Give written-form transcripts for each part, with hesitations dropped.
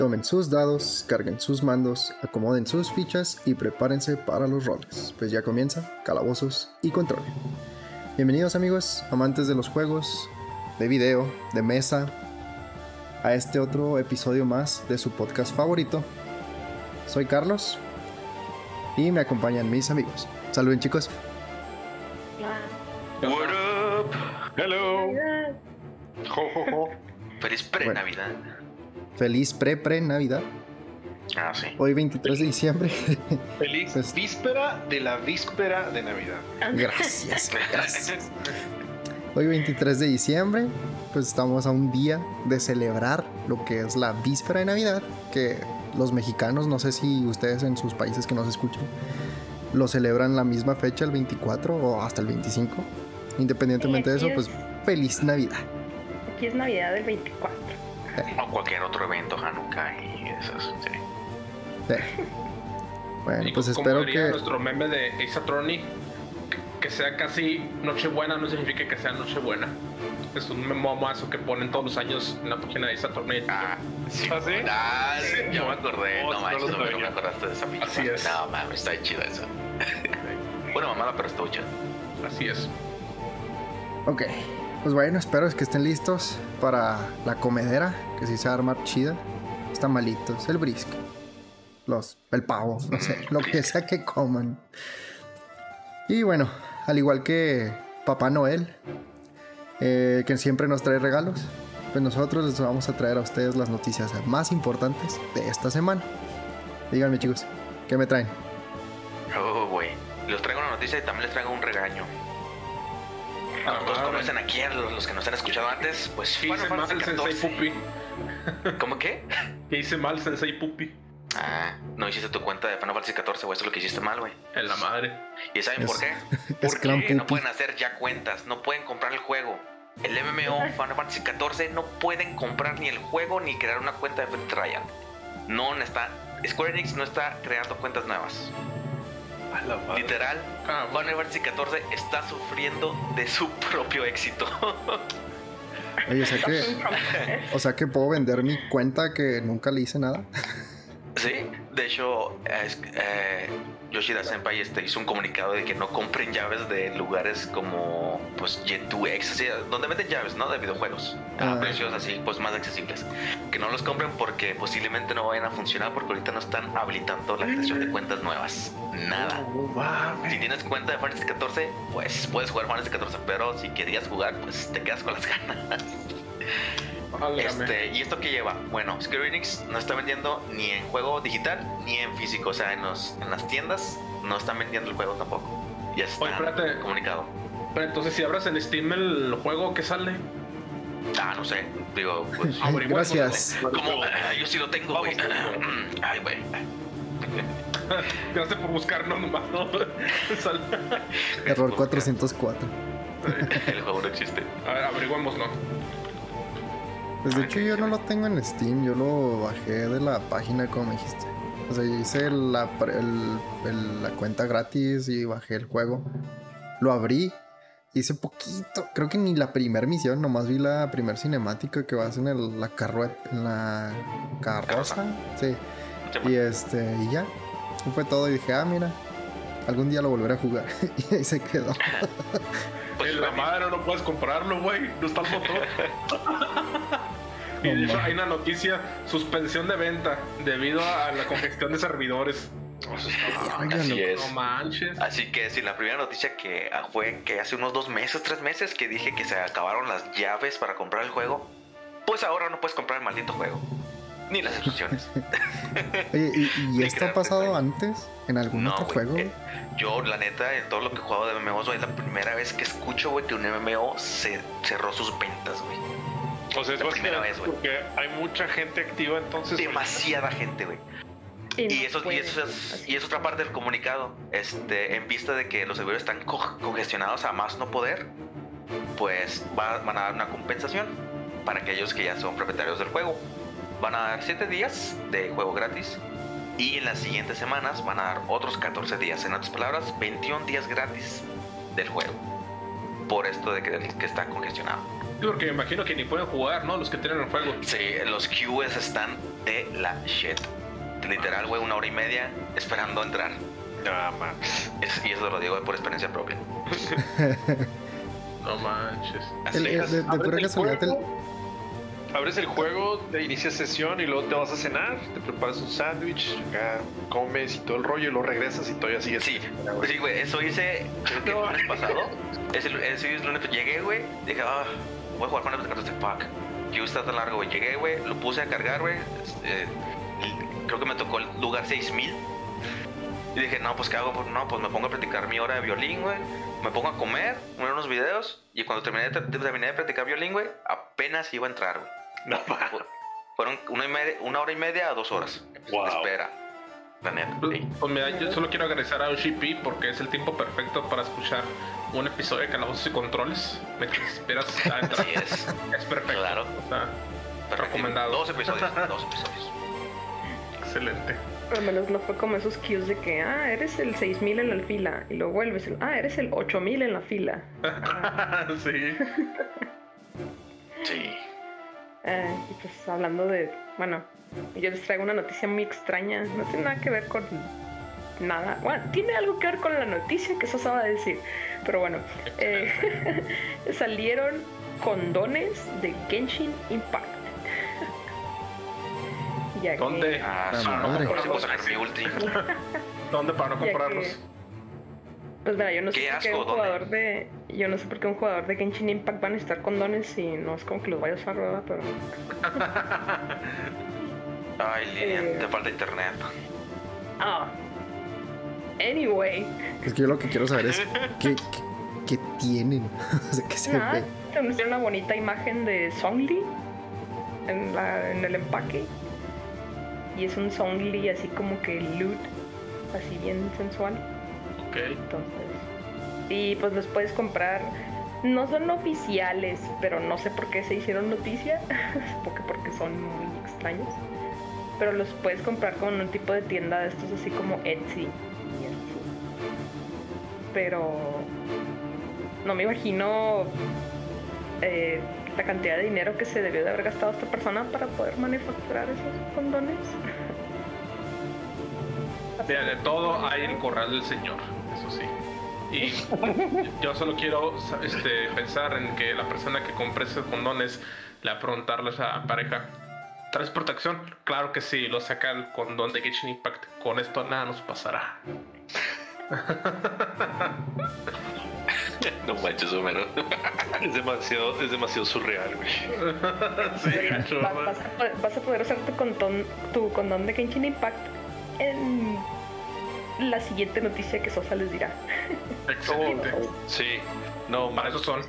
Tomen sus dados, carguen sus mandos, acomoden sus fichas y prepárense para los roles, pues ya comienza Calabozos y Control. Bienvenidos amigos, amantes de los juegos, de video, de mesa, a este otro episodio más de su podcast favorito. Soy Carlos y me acompañan mis amigos. Saluden chicos. What up? Hello. Ho, ho, ho. Feliz pre-Navidad. Bueno, feliz pre-Navidad. Ah, sí. Hoy 23 de diciembre. Feliz pues, víspera de Navidad. Gracias. Hoy 23 de diciembre, pues estamos a un día de celebrar lo que es la víspera de Navidad, que los mexicanos, no sé si ustedes en sus países que nos escuchan, lo celebran la misma fecha, el 24 o hasta el 25. Independientemente de eso, pues feliz Navidad. Aquí es Navidad del 24. Sí. O cualquier otro evento, Hanukkah y esas, sí. Sí. Bueno, y pues espero que... nuestro meme de Isatroni, que sea casi Nochebuena no significa que sea Nochebuena. Es un memoazo que ponen todos los años en la página de Isatroni. Ah, sí. ¿Ah, sí? Ah, sí, ya me acordé. No manches, no me acordaste de esa pinche. Así es. No mames, está chida eso. Buena mamada, pero está chida. Así es. Ok, pues bueno, espero que estén listos para la comedera, que sí se va a armar chida. Está malitos, el brisque, el pavo, no sé, lo que sea que coman. Y bueno, al igual que Papá Noel, que siempre nos trae regalos, pues nosotros les vamos a traer a ustedes las noticias más importantes de esta semana. Díganme chicos, ¿qué me traen? Oh, güey, les traigo una noticia y también les traigo un regaño. Todos conocen aquí a los que nos han escuchado antes, pues Final Fantasy XIV. ¿Cómo qué? Que hice mal Sensei Pupi. Ah, no hiciste tu cuenta de Final Fantasy XIV, güey, eso es lo que hiciste mal, güey. En la madre. ¿Y saben por qué? Porque no pueden hacer ya cuentas, no pueden comprar el juego. El MMO Final Fantasy XIV no pueden comprar ni el juego ni crear una cuenta de Trial. Square Enix no está creando cuentas nuevas. Literal, Final Fantasy XIV está sufriendo de su propio éxito. Oye, o sea que puedo vender mi cuenta que nunca le hice nada. Sí, de hecho, Yoshida Senpai hizo un comunicado de que no compren llaves de lugares como pues G2X, así, donde meten llaves, ¿no? De videojuegos a precios así pues más accesibles. Que no los compren porque posiblemente no vayan a funcionar porque ahorita no están habilitando la creación de cuentas nuevas. Nada. Si tienes cuenta de Final Fantasy XIV, pues puedes jugar Final Fantasy XIV, pero si querías jugar, pues te quedas con las ganas. ¿Y esto qué lleva? Bueno, Square Enix no está vendiendo ni en juego digital ni en físico, o sea, en las tiendas no están vendiendo el juego tampoco. Ya está comunicado. Pero entonces si abras en Steam el juego, ¿qué sale? Ah, no sé, digo, pues... Gracias. Como, yo sí lo tengo, güey. Ay, güey. Gracias por buscarnos nomás, ¿no? Error 404. El juego no existe. A ver, averiguémoslo. Pues de hecho yo no lo tengo en Steam, yo lo bajé de la página como me dijiste. O sea, yo hice la cuenta gratis y bajé el juego. Lo abrí, hice poquito, creo que ni la primera misión, nomás vi la primera cinemática que vas en la carroza. Sí. Y ya, fue todo y dije, mira, algún día lo volveré a jugar. Y ahí se quedó. Pues en la madre no puedes comprarlo, güey. No está el motor. Y de hecho hay una noticia: suspensión de venta debido a la congestión de servidores. Así es. No manches. Así que si la primera noticia que fue que hace unos 3 meses que dije que se acabaron las llaves para comprar el juego, pues ahora no puedes comprar el maldito juego. Ni las excepciones. Oye, ¿y esto ha pasado antes? ¿En algún otro juego? Yo, la neta, en todo lo que he jugado de MMOs, güey, es la primera vez que escucho, güey, que un MMO se cerró sus ventas, güey. O sea, es la primera vez, güey. Porque hay mucha gente activa, entonces... Demasiada gente, güey. Y es otra parte del comunicado. En vista de que los servidores están congestionados a más no poder, pues van a dar una compensación para aquellos que ya son propietarios del juego. Van a dar 7 días de juego gratis y en las siguientes semanas van a dar otros 14 días. En otras palabras, 21 días gratis del juego por esto de que está congestionado. Sí, porque me imagino que ni pueden jugar, ¿no? Los que tienen el juego. Sí, los queues están de la shit. Literal, güey, 1 hora y media esperando entrar. No manches. Y eso lo digo por experiencia propia. No manches. De pura casualidad. Abres el juego, te inicias sesión y luego te vas a cenar, te preparas un sándwich, comes y todo el rollo y luego regresas y todavía sigues. Sí, sí, güey, eso hice creo que el lunes pasado. Eso es lunes, llegué, güey, dije, voy a jugar con el de pack. Que está tan largo, güey. Llegué, güey, lo puse a cargar, güey. Creo que me tocó el lugar 6000. Y dije, no, pues ¿qué hago? No, pues me pongo a practicar mi hora de violín, güey. Me pongo a comer, ver unos videos. Y cuando terminé de practicar violín, güey, apenas iba a entrar, güey. No, fueron 1 hora y media a 2 horas. Wow. Espera. La neta. ¿Sí? Pues mira, yo solo quiero agradecer a OGP porque es el tiempo perfecto para escuchar un episodio de Calabozos y Controles. Me esperas a entrar. Sí es perfecto. Claro. O sea, recomendado. 2 episodios. Excelente. Al menos no fue como esos cues de que eres el 6000 en la fila y lo vuelves, eres el 8000 en la fila. Sí. Sí. Y pues hablando de, bueno, yo les traigo una noticia muy extraña, no tiene nada que ver con nada, bueno, tiene algo que ver con la noticia que Sosa va a decir, pero bueno, salieron condones de Genshin Impact. Ya ¿dónde? Que... ¿Dónde para no comprarlos? Que... Pues mira, yo no sé por qué un jugador de Genshin Impact va a necesitar condones y no es como que los vaya a usar, ¿verdad? Pero... Ay, Lilian, te falta internet. Anyway. Es que yo lo que quiero saber es qué tienen. O sea, ¿qué se ve? Tienen una bonita imagen de Zhongli en el empaque. Y es un Zhongli así como que loot, así bien sensual. Ok. Entonces, y pues los puedes comprar. No son oficiales, pero no sé por qué se hicieron noticia. porque son muy extraños. Pero los puedes comprar con un tipo de tienda de estos así como Etsy. Pero no me imagino la cantidad de dinero que se debió de haber gastado esta persona para poder manufacturar esos condones. De todo hay en el corral del señor, eso sí. Y yo solo quiero pensar en que la persona que compre esos condones le va a preguntarles a la pareja, ¿traes protección? Claro que sí, lo saca el condón de Genshin Impact. Con esto nada nos pasará. No manches, Homero. Es demasiado surreal, güey. Sí, gacho, vas a poder usar tu condón de Genshin Impact en la siguiente noticia que Sosa les dirá. Excelente. Sí. No, para eso son.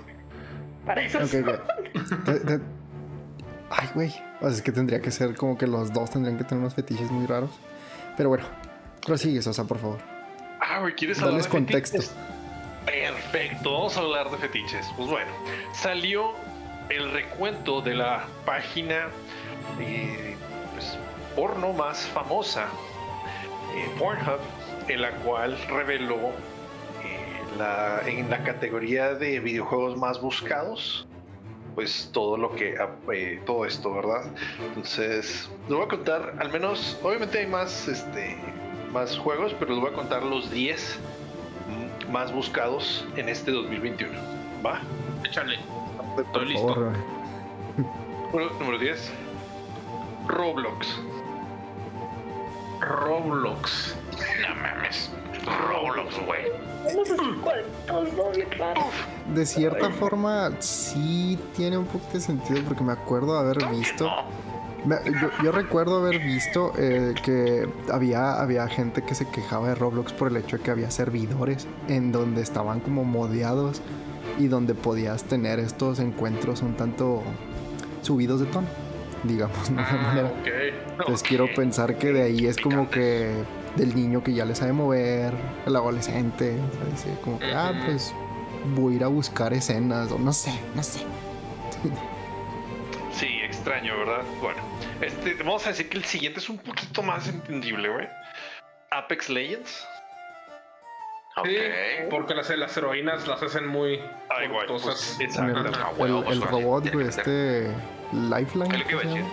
Para eso son. Ay, güey. O sea, es que tendría que ser como que los dos tendrían que tener unos fetiches muy raros. Pero bueno, prosigue, Sosa, por favor. Güey, ¿quieres hablar de contexto? Fetiches? Perfecto, vamos a hablar de fetiches. Pues bueno, salió el recuento de la página porno más famosa, Pornhub, en la cual reveló en la categoría de videojuegos más buscados, pues todo lo que todo esto, ¿verdad? Entonces, les voy a contar, al menos, obviamente hay más juegos, pero les voy a contar los 10 más buscados en este 2021. ¿Va? Échale. Estoy listo. Número 10. Roblox. No mames. Roblox, güey. De cierta forma, sí tiene un poco de sentido porque me acuerdo haber visto... Yo recuerdo haber visto que había gente que se quejaba de Roblox por el hecho de que había servidores en donde estaban como modeados y donde podías tener estos encuentros un tanto subidos de tono, digamos, de una manera. Okay. Entonces quiero pensar que de ahí es como que del niño que ya le sabe mover, el adolescente, ¿sabes? Sí, como que, pues voy a ir a buscar escenas o no sé. Sí, extraño, ¿verdad? Bueno, vamos a decir que el siguiente es un poquito más entendible, güey. Apex Legends. Okay. Porque las heroínas las hacen muy cortosas. Pues, el robot de Lifeline. ¿Es lo que iba a decir?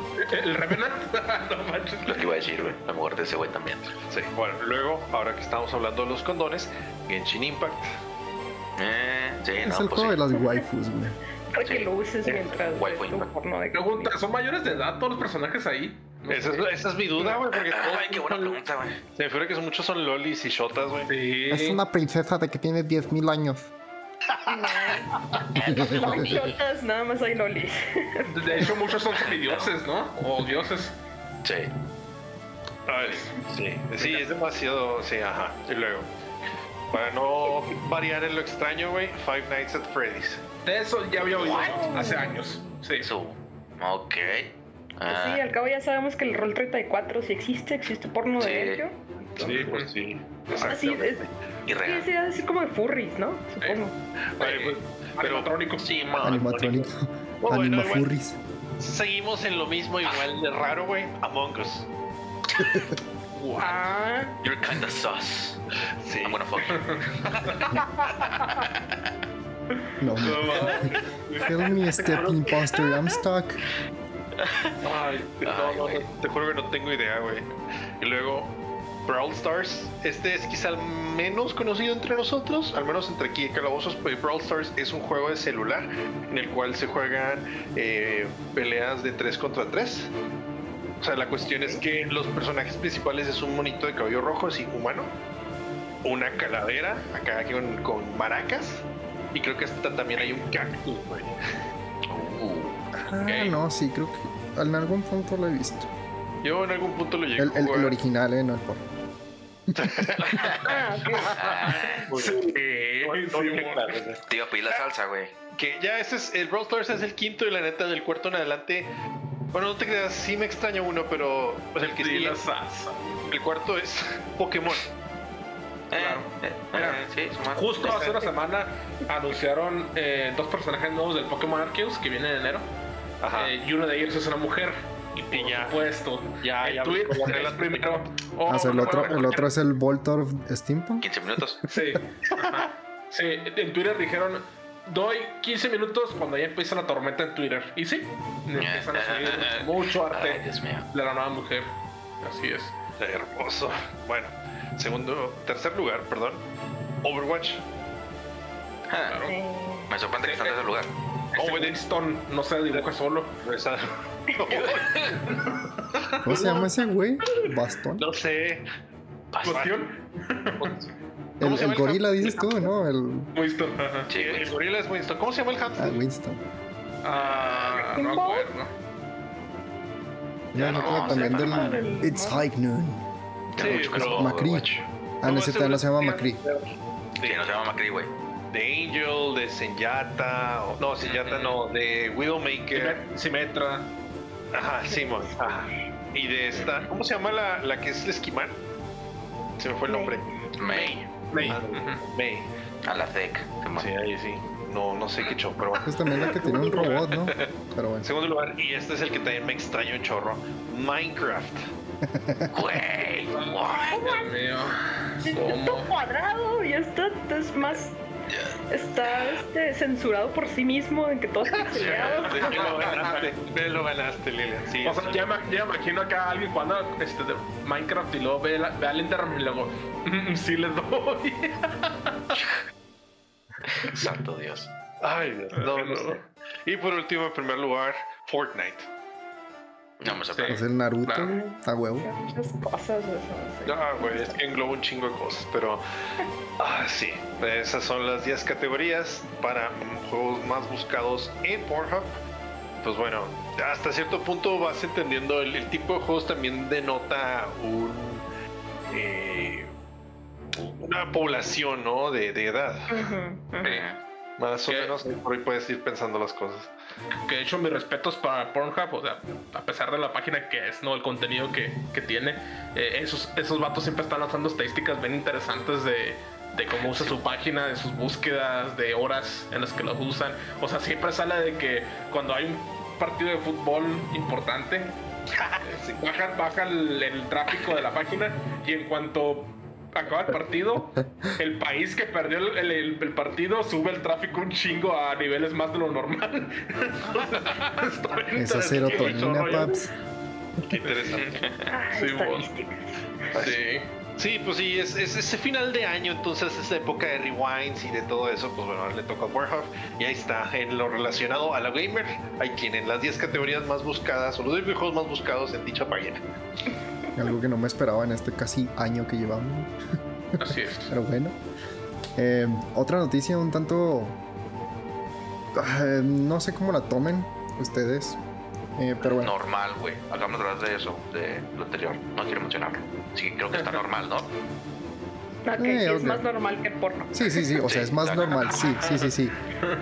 ¿El Revenant? No manches. Lo que iba a decir, güey. La muerte de ese güey también. Sí. Bueno, luego, ahora que estamos hablando de los condones, Genshin Impact. Sí, es el juego de las waifus, güey. Para que lo uses mientras porno de pregunta, ¿son mayores de edad todos los personajes ahí? No, esa es mi duda, güey, porque ay, qué buena pregunta, güey. Se me figura que muchos son lolis y shotas, güey. Sí. Es una princesa de que tiene 10,000 años. No hay shotas, nada más hay lolis. De hecho, muchos son semidioses, ¿no? O dioses. Sí. Ay, sí. Sí, es demasiado, sí, ajá. Y luego, para no variar en lo extraño, güey, Five Nights at Freddy's. De eso ya había oído hace años. Sí. So, ok. Sí, al cabo ya sabemos que el rol 34 sí existe porno de ello. Sí, pues sí. Así es. Irreal. Sí, es como de furries, ¿no? Supongo. Pues, pero animatrónico. Sí, animatrónico. Anima furries. Seguimos en lo mismo, igual de raro, güey. Among Us. What? You're kind of sus. Sí. I'm gonna fuck you. No. Kill me, step imposter. I'm stuck. Ay, te juro que no tengo idea, güey. Y luego, Brawl Stars. Este es quizá el menos conocido entre nosotros, al menos entre aquí en Calabozos. Pues Brawl Stars es un juego de celular en el cual se juegan peleas de 3 contra 3. O sea, la cuestión es que los personajes principales es un monito de cabello rojo, así humano, una calavera, acá con maracas, y creo que hasta también hay un cactus, güey. No, sí, creo que en algún punto lo he visto. Yo en algún punto lo llegué a jugar. El original, no el porno. Tío, pila salsa, güey. Que ya ese es, el Brawl Stars es el quinto, y la neta del cuarto en adelante, bueno, no te creas, sí me extraña uno, pero pues el que sí, la salsa. El cuarto es Pokémon. Claro. Sí, justo hace una semana anunciaron 2 personajes nuevos del Pokémon Arceus que vienen en enero. Ajá. Y uno de ellos es una mujer. Y ya, por supuesto. Ya Twitter, el primero. El otro es el Voltorb Steampunk. 15 minutos. Sí. Ajá. Sí, en Twitter dijeron: doy 15 minutos cuando ya empieza la tormenta en Twitter. Y sí, empiezan a salir mucho arte de la nueva mujer. Así es. Hermoso. Bueno. Tercer lugar, perdón, Overwatch. Claro. Me sorprende que está en tercer lugar. Winston no se dibuja solo. ¿Cómo se llama ese güey? ¿Bastón? No sé. ¿Bastión? El gorila dices tú, ¿no? El Winston. Sí, el gorila es Winston. ¿Cómo se llama el hamster? Winston. No me acuerdo. Ya no también del It's High Noon. Sí, pero Macri. No se llama Macri. Sí, no se llama Macri, güey. De Angel, de Senyata. No, Senyata no. De Widowmaker. Simetra. Ajá, Simon. Ajá. Y de esta. ¿Cómo se llama la que es el esquimal? Se me fue el nombre. May. May. A la Tech. Sí, ahí sí. No sé qué chorro, pero bueno. Es también la que tiene un robot, ¿no? Pero bueno. En segundo lugar, y este es el que también me extraño un chorro: Minecraft. Güey, Dios mío. Está cuadrado y es más. Está censurado por sí mismo en que todo está peleado. Ve lo ganaste, Lilian. Sí, o sea, ya imagino acá a alguien jugando de Minecraft y luego ve al Enderman y luego. Sí, les doy. Santo Dios. Ay, Dios. No sé. Y por último, en primer lugar, Fortnite. No me sorprende. Es el Naruto, a huevo. Muchas cosas de eso. Güey, es que engloba un chingo de cosas, pero. Sí. Esas son las 10 categorías para juegos más buscados en Pornhub. Pues bueno, hasta cierto punto vas entendiendo. El tipo de juegos también denota una población, ¿no? De edad. Más o menos, por ahí puedes ir pensando las cosas. Que de hecho mis respetos para Pornhub, o sea, a pesar de la página que es, no, el contenido que tiene, esos vatos siempre están lanzando estadísticas bien interesantes de cómo usa su página, de sus búsquedas, de horas en las que los usan. O sea, siempre sale de que cuando hay un partido de fútbol importante, baja el tráfico de la página, y en cuanto acaba el partido, el país que perdió el partido sube el tráfico un chingo a niveles más de lo normal. Esa serotonina, paps. Qué interesante. Sí, sí. Sí, pues sí, es ese final de año, entonces esa época de rewinds y de todo eso, pues bueno, le toca a Pornhub. Y ahí está, en lo relacionado a la gamer, hay quien en las 10 categorías más buscadas, o los 10 videojuegos más buscados en dicha página. Algo que no me esperaba en este casi año que llevamos. Así es. Pero bueno. Otra noticia un tanto... no sé cómo la tomen ustedes. Pero bueno. Normal, güey. Hablamos de eso, de lo anterior. No quiero mencionarlo. Sí, creo que está normal, ¿no? Okay, sí, es más normal que el porno. Sí, sí, sí. O sea, es más normal. Sí, sí, sí, sí.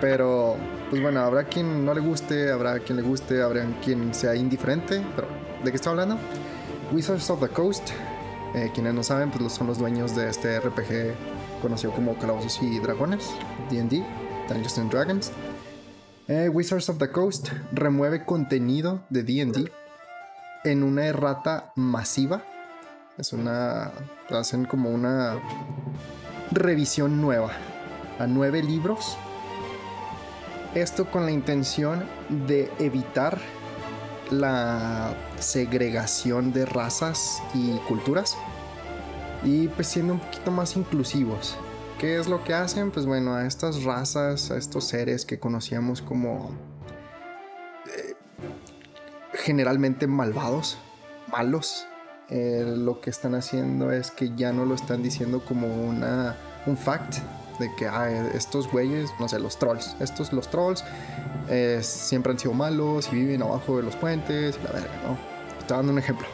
Pero, pues bueno, habrá quien no le guste, habrá quien le guste, habrá quien sea indiferente. Pero, ¿de qué estoy hablando? Wizards of the Coast. Quienes no saben, pues son los dueños de este RPG conocido como Calabozos y Dragones, D&D, Dungeons and Dragons. Wizards of the Coast remueve contenido de D&D en una errata masiva. Es una... hacen como una revisión nueva a 9 libros. Esto con la intención de evitar la segregación de razas y culturas y pues siendo un poquito más inclusivos. ¿Qué es lo que hacen? Pues bueno, a estas razas, a estos seres que conocíamos como generalmente malvados, malos, lo que están haciendo es que ya no lo están diciendo como un fact de que estos güeyes, no sé, los trolls, siempre han sido malos y viven abajo de los puentes, la verga, ¿no? Estaba dando un ejemplo.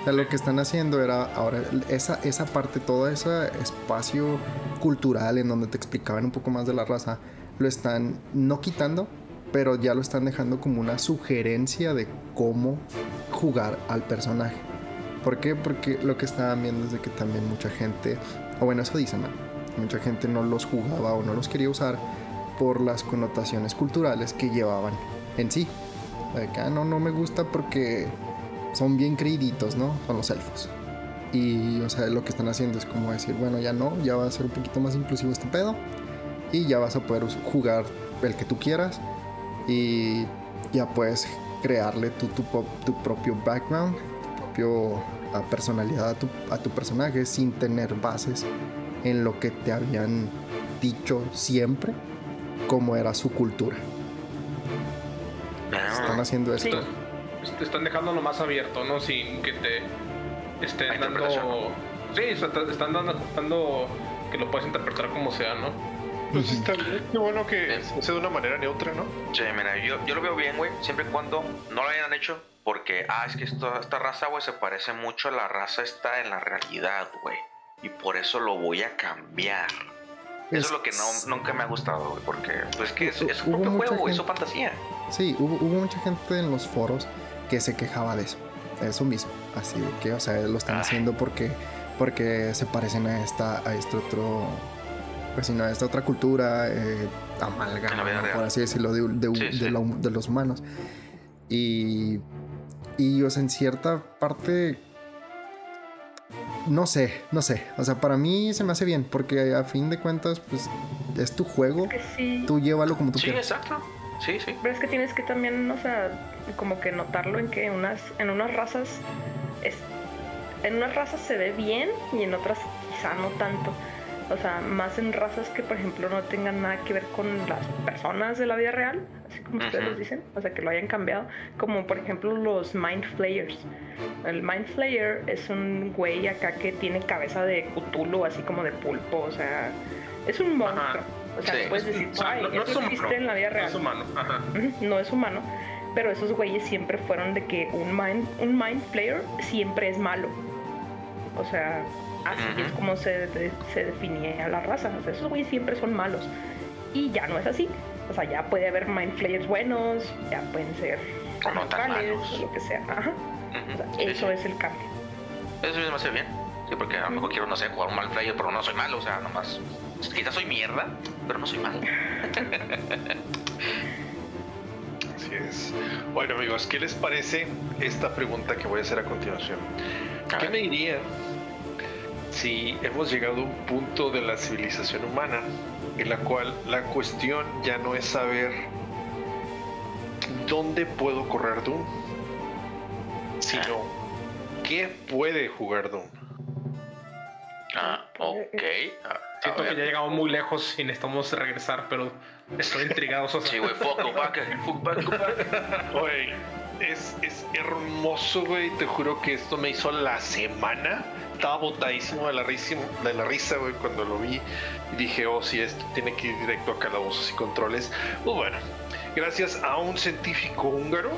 O sea, lo que están haciendo era ahora esa parte, todo ese espacio cultural en donde te explicaban un poco más de la raza, lo están no quitando, pero ya lo están dejando como una sugerencia de cómo jugar al personaje. ¿Por qué? Porque lo que estaban viendo es de que también mucha gente, o bueno, eso dicen, ¿no? Mucha gente no los jugaba o no los quería usar por las connotaciones culturales que llevaban en sí. De que, no me gusta porque... son bien creíditos, ¿no? Son los elfos. Y, o sea, lo que están haciendo es como decir, bueno, ya no, ya va a ser un poquito más inclusivo este pedo. Y ya vas a poder jugar el que tú quieras. Y ya puedes crearle tu propio background, tu propia personalidad a tu personaje sin tener bases en lo que te habían dicho siempre, como era su cultura. Están haciendo esto. Sí. Te están dejándolo más abierto, ¿no? Sin que te estén dando... Sí, te están dando que lo puedes interpretar como sea, ¿no? Pues está bien, qué bueno que sea de una manera neutra, ¿no? Sí, mira, yo lo veo bien, güey, siempre y cuando no lo hayan hecho porque, es que esta raza, güey, se parece mucho a la raza esta en la realidad, güey, y por eso lo voy a cambiar. Eso es lo que nunca me ha gustado, güey, porque pues que es un propio juego, güey, es su fantasía. Sí, hubo mucha gente en los foros que se quejaba de eso mismo, así de que, o sea, lo están haciendo porque se parecen a esta otra cultura amalgama, por así decirlo, de los humanos, y o sea, en cierta parte no sé, o sea, para mí se me hace bien, porque a fin de cuentas, pues, es tu juego, sí. Tú llévalo como tú quieras. Sí, exacto. Sí, sí. Pero es que tienes que también, o sea, como que notarlo en que en unas razas se ve bien y en otras quizá no tanto. O sea, más en razas que, por ejemplo, no tengan nada que ver con las personas de la vida real, así como ustedes los dicen, o sea, que lo hayan cambiado, como por ejemplo los Mind Flayers. El Mind Flayer es un güey acá que tiene cabeza de Cthulhu, así como de pulpo, o sea, es un monstruo. O sea, sí. Puedes decir, eso existe en la vida real. No es humano. Ajá. No es humano, pero esos güeyes siempre fueron de que un mind player siempre es malo. O sea, así es como se definía a la raza. O sea, esos güeyes siempre son malos. Y ya no es así. O sea, ya puede haber mind players buenos, ya pueden ser locales, o lo que sea. Ajá. O sea, eso es el cambio. Eso me hace bien. Sí, porque a lo mejor quiero, no sé, jugar un mind player, pero no soy malo, o sea, nomás... Quizás soy mierda, pero no soy malo. Así es. Bueno, amigos, ¿qué les parece esta pregunta que voy a hacer a continuación? ¿Qué me dirían si hemos llegado a un punto de la civilización humana en la cual la cuestión ya no es saber dónde puedo correr Doom, sino qué puede jugar Doom. Ah, ok. Siento que ya llegamos muy lejos y necesitamos regresar, pero estoy intrigado. Sí, güey, fuck back. Oye, es hermoso, güey. Te juro que esto me hizo la semana. Estaba botadísimo de la risa, güey, cuando lo vi. Y dije, oh, sí, esto tiene que ir directo a Calabozos y Controles. Pues bueno, gracias a un científico húngaro,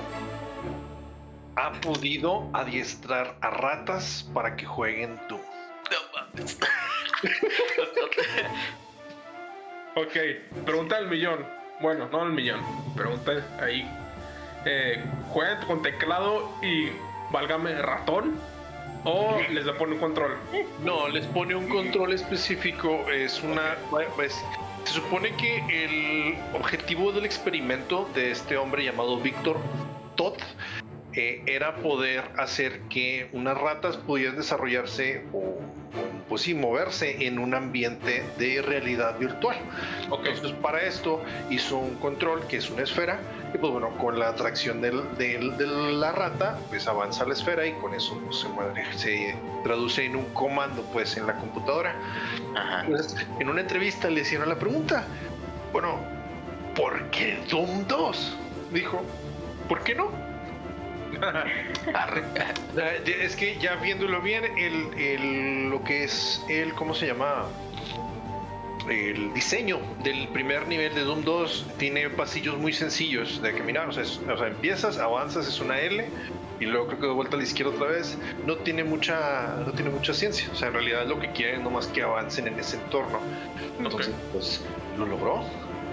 ha podido adiestrar a ratas para que jueguen Doom. Ok, pregunta al millón. Bueno, no al millón. Pregunta ahí. ¿Juegan con teclado y, válgame, ratón? ¿O les pone un control? No, les pone un control específico. Es una... Pues, se supone que el objetivo del experimento de este hombre llamado Víctor Todd era poder hacer que unas ratas pudieran desarrollarse o pues sí, moverse en un ambiente de realidad virtual. Okay. Entonces, para esto hizo un control que es una esfera y pues bueno, con la atracción de la rata, pues avanza la esfera y con eso pues, se traduce en un comando pues en la computadora. Ajá. Entonces, en una entrevista le hicieron la pregunta, bueno, ¿por qué Doom 2? Dijo, ¿por qué no? Es que ya viéndolo bien, lo que es el, ¿cómo se llama? El diseño del primer nivel de Doom 2 tiene pasillos muy sencillos de caminar, o sea, empiezas, avanzas, es una L y luego creo que de vuelta a la izquierda otra vez. No tiene mucha ciencia, o sea, en realidad lo que quieren nomás que avancen en ese entorno. Entonces, okay, pues lo logró.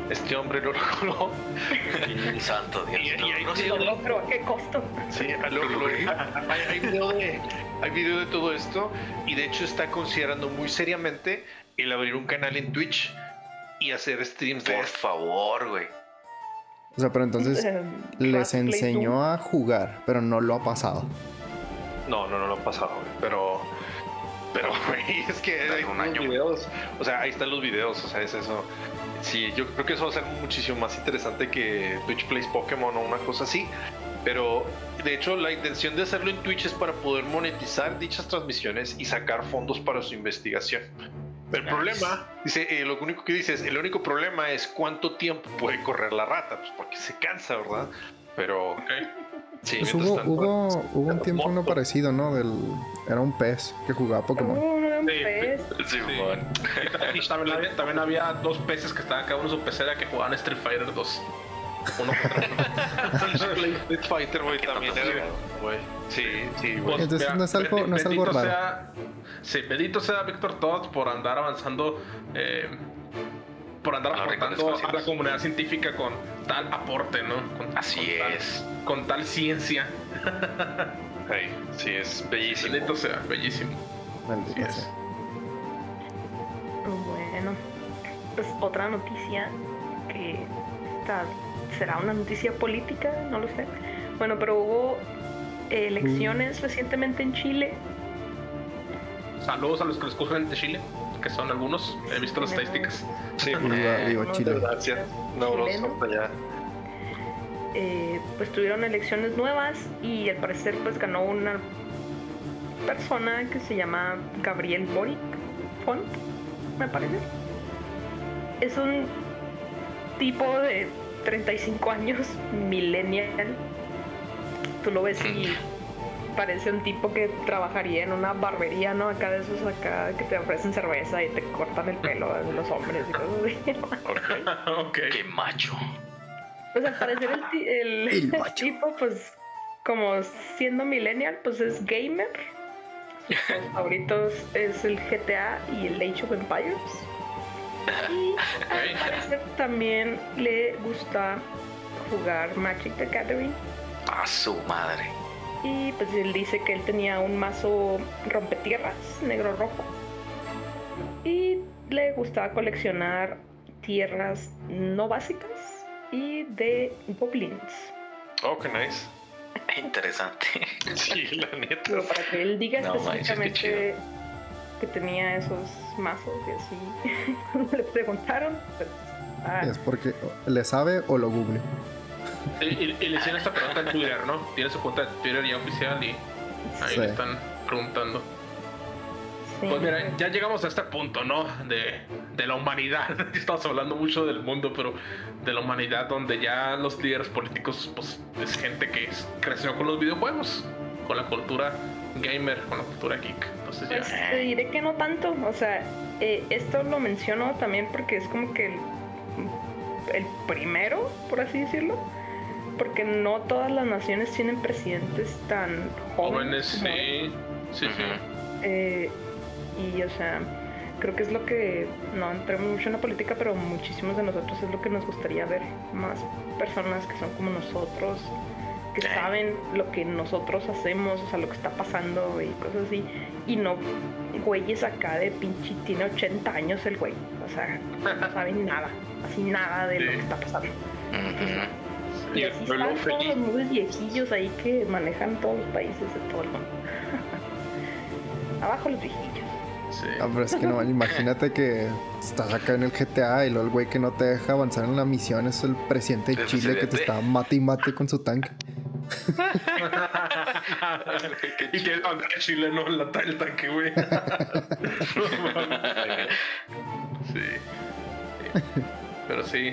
Este hombre lo logró. Santo Dios. Lo logró, qué costo. Sí, lo hay video de todo esto. Y de hecho está considerando muy seriamente el abrir un canal en Twitch y hacer streams. Por favor, güey. O sea, pero entonces les enseñó a jugar, pero no lo ha pasado. No lo ha pasado, güey. Pero, güey, es que hay unos videos. O sea, ahí están los videos, o sea, es eso. Sí, yo creo que eso va a ser muchísimo más interesante que Twitch Plays Pokémon o una cosa así. Pero, de hecho, la intención de hacerlo en Twitch es para poder monetizar dichas transmisiones y sacar fondos para su investigación. El problema, dice, lo único que dice es, el único problema es cuánto tiempo puede correr la rata, pues porque se cansa, ¿verdad? Pero, okay. Sí, pues hubo un tiempo uno parecido, ¿no? Era un pez que jugaba Pokémon. Sí. Y también había dos peces que estaban cada uno en su pecera que jugaban Street Fighter 2. Uno contra uno. Street Fighter, güey, también era, güey. Sí, güey. Entonces mira, no es algo raro. Sí, bendito sea Víctor Todd por andar avanzando... por andar aportando a la comunidad científica con tal aporte, ¿no? Con tal ciencia. Hey, sí, es bellísimo. Bendito sea, bellísimo. Bendito sea. Es. Bueno, pues otra noticia que será una noticia política, no lo sé. Bueno, pero hubo elecciones recientemente en Chile. Saludos a los que los escuchan de Chile, que son algunos, he visto las estadísticas. Sí, digo Chile. Gracias. Pues tuvieron elecciones nuevas y al parecer pues ganó una persona que se llama Gabriel Boric Font, me parece. Es un tipo de 35 años, millennial. Tú lo ves y parece un tipo que trabajaría en una barbería, ¿no? Acá de esos acá que te ofrecen cerveza y te cortan el pelo de los hombres y cosas así. Okay. ¡Qué macho! Pues al parecer el tipo, pues, como siendo millennial, pues es gamer. Sus favoritos es el GTA y el Age of Empires. Y al parecer también le gusta jugar Magic the Gathering. ¡A su madre! Y pues él dice que él tenía un mazo rompetierras, negro rojo. Y le gustaba coleccionar tierras no básicas y de goblins. Oh, qué nice. Interesante. Sí, la neta. Pero para que él diga específicamente que tenía esos mazos y así. Cuando le preguntaron, pues, es porque le sabe o lo google. Y le hicieron esta pregunta en Twitter, ¿no? Tiene su cuenta de Twitter ya oficial y ahí le están preguntando. Sí. Pues mira, ya llegamos a este punto, ¿no? De la humanidad. Estamos hablando mucho del mundo, pero de la humanidad, donde ya los líderes políticos, pues, es gente que creció con los videojuegos, con la cultura gamer, con la cultura geek. Entonces ya... Pues te diré que no tanto. O sea, esto lo menciono también porque es como que el primero, por así decirlo, porque no todas las naciones tienen presidentes tan jóvenes. Sí. Y, o sea, creo que es lo que, no entramos mucho en la política, pero muchísimos de nosotros es lo que nos gustaría ver, más personas que son como nosotros, que saben lo que nosotros hacemos, o sea, lo que está pasando y cosas así, y no güeyes acá de pinche, tiene 80 años el güey, o sea, no saben nada, así nada de lo que está pasando. Y así están todos los nudos viejillos ahí que manejan todos los países de todo el mundo. Abajo los viejillos. Sí. Ah, pero es que no, imagínate que estás acá en el GTA y luego el güey que no te deja avanzar en la misión es el presidente de Chile que te está mate y mate con su tanque. Y que el chileno en el tanque, güey. Sí. Pero sí,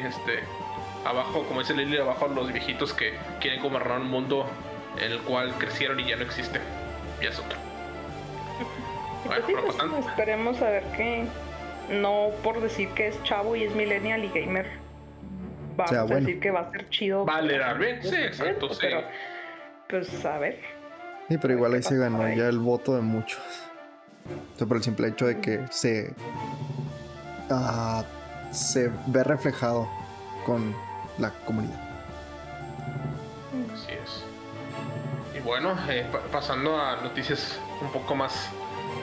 abajo, como dice Lili, abajo los viejitos que quieren gobernar un mundo en el cual crecieron y ya no existe. Ya es otro. Bueno, sí, pues, esperemos a ver que no por decir que es chavo y es millennial y gamer va a decir que va a ser chido. Vale, sí, exacto, sí. Pero, pues a ver. Sí, pero igual ahí se ganó ya el voto de muchos. O sea, por el simple hecho de que se ve reflejado con la comunidad. Así es. Y bueno, pasando a noticias un poco más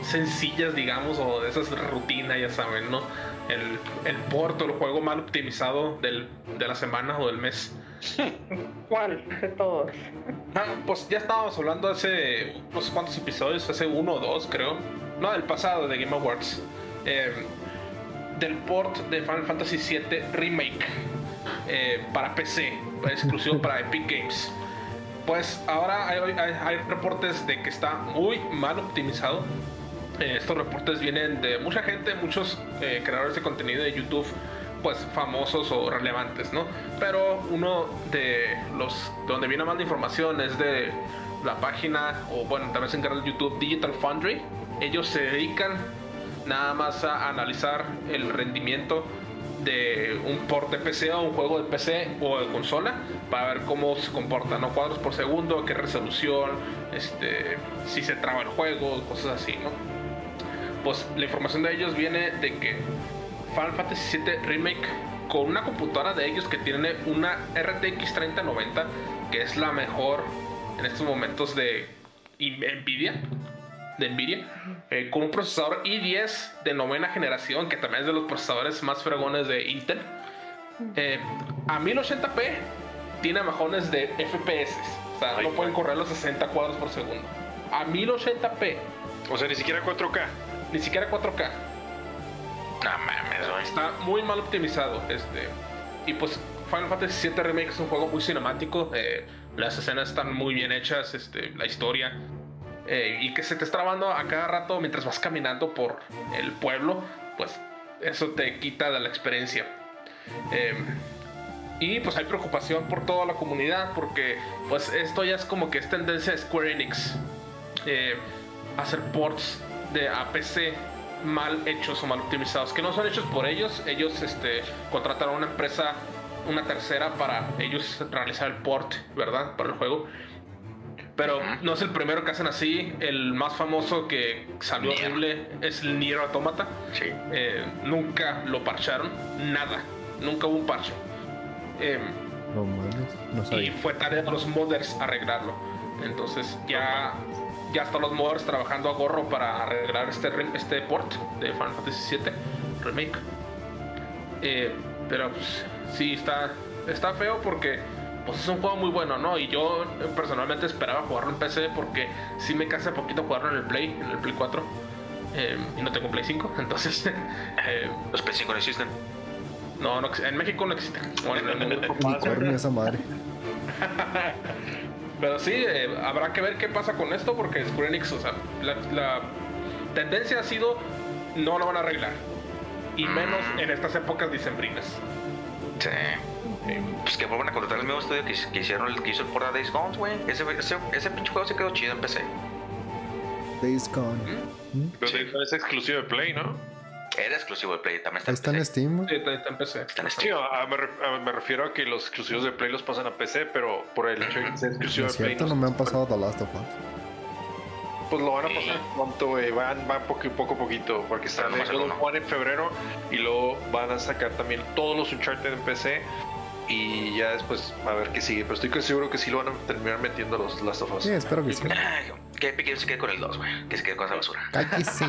sencillas, digamos, o de esas rutinas, ya saben, ¿no? El port o el juego mal optimizado de la semana o del mes. ¿Cuál de todos? Pues ya estábamos hablando hace unos cuantos episodios, hace uno o dos, creo. No, del pasado, de Game Awards. Del port de Final Fantasy VII Remake para PC, exclusivo para Epic Games. Pues ahora hay reportes de que está muy mal optimizado. Estos reportes vienen de mucha gente, muchos creadores de contenido de YouTube, pues famosos o relevantes, ¿no? Pero uno de los donde viene más la información es de la página, o bueno, también se encarga de YouTube, Digital Foundry. Ellos se dedican nada más a analizar el rendimiento de un port de PC o un juego de PC o de consola para ver cómo se comporta, ¿no? Cuadros por segundo, qué resolución, si se traba el juego, cosas así, ¿no? Pues la información de ellos viene de que Final Fantasy VII Remake, con una computadora de ellos que tiene una RTX 3090, que es la mejor en estos momentos de Nvidia, con un procesador i10 de 9ª generación, que también es de los procesadores más fregones de Intel, a 1080p tiene bajones de FPS, o sea, no pueden correr los 60 cuadros por segundo a 1080p, o sea, ni siquiera 4K. Ni siquiera 4K. No mames, está muy mal optimizado. Y pues Final Fantasy VII Remake es un juego muy cinemático. Las escenas están muy bien hechas, la historia. Y que se te está trabando a cada rato mientras vas caminando por el pueblo, pues eso te quita de la experiencia. Y pues hay preocupación por toda la comunidad, porque pues esto ya es como que es tendencia de Square Enix. Hacer ports de APC mal hechos o mal optimizados, que no son hechos por ellos. Ellos contrataron a una empresa, una tercera, para ellos realizar el port, ¿verdad? Para el juego. Pero no es el primero que hacen así. El más famoso que salió horrible es el Nier Automata. Sí. Nunca lo parcharon, nada. Nunca hubo un parche. No mames, no sabía. Y fue tarea de los modders arreglarlo. Entonces ya están los modders trabajando a gorro para arreglar este port de Final Fantasy VII Remake. Pero pues, sí, está feo, porque pues es un juego muy bueno, ¿no? Y yo personalmente esperaba jugarlo en PC, porque sí me cansé poquito jugarlo en el Play 4. y no tengo Play 5, entonces... ¿Los Play 5 no existen? No, no, en México no existen. Bueno, en esa madre. Pero sí, habrá que ver qué pasa con esto, porque Square Enix, o sea, la tendencia ha sido, no lo van a arreglar. Y menos en estas épocas dicembrinas. Sí. Pues que vuelvan a contratar el mismo estudio que hizo el porra Days Gone, güey. Ese pinche juego se quedó chido en PC. Days Gone. Pero Days Gone es exclusivo de Play, ¿no? Era exclusivo de Play, también está en Steam. Sí, está en PC. Está en Steam. Me refiero a que los exclusivos de Play los pasan a PC, pero por el hecho de que sea exclusivo de Play. No me han pasado The Last of Us. Pues lo van a pasar pronto, güey. Van poco a poquito, porque están van en febrero y luego van a sacar también todos los Uncharted en PC. Y ya después, a ver qué sigue. Pero estoy casi seguro que sí lo van a terminar metiendo los Last of Us. Sí, espero que sí. Que Epic Games se quede con el 2, güey. Que se quede con esa basura. Aquí sí.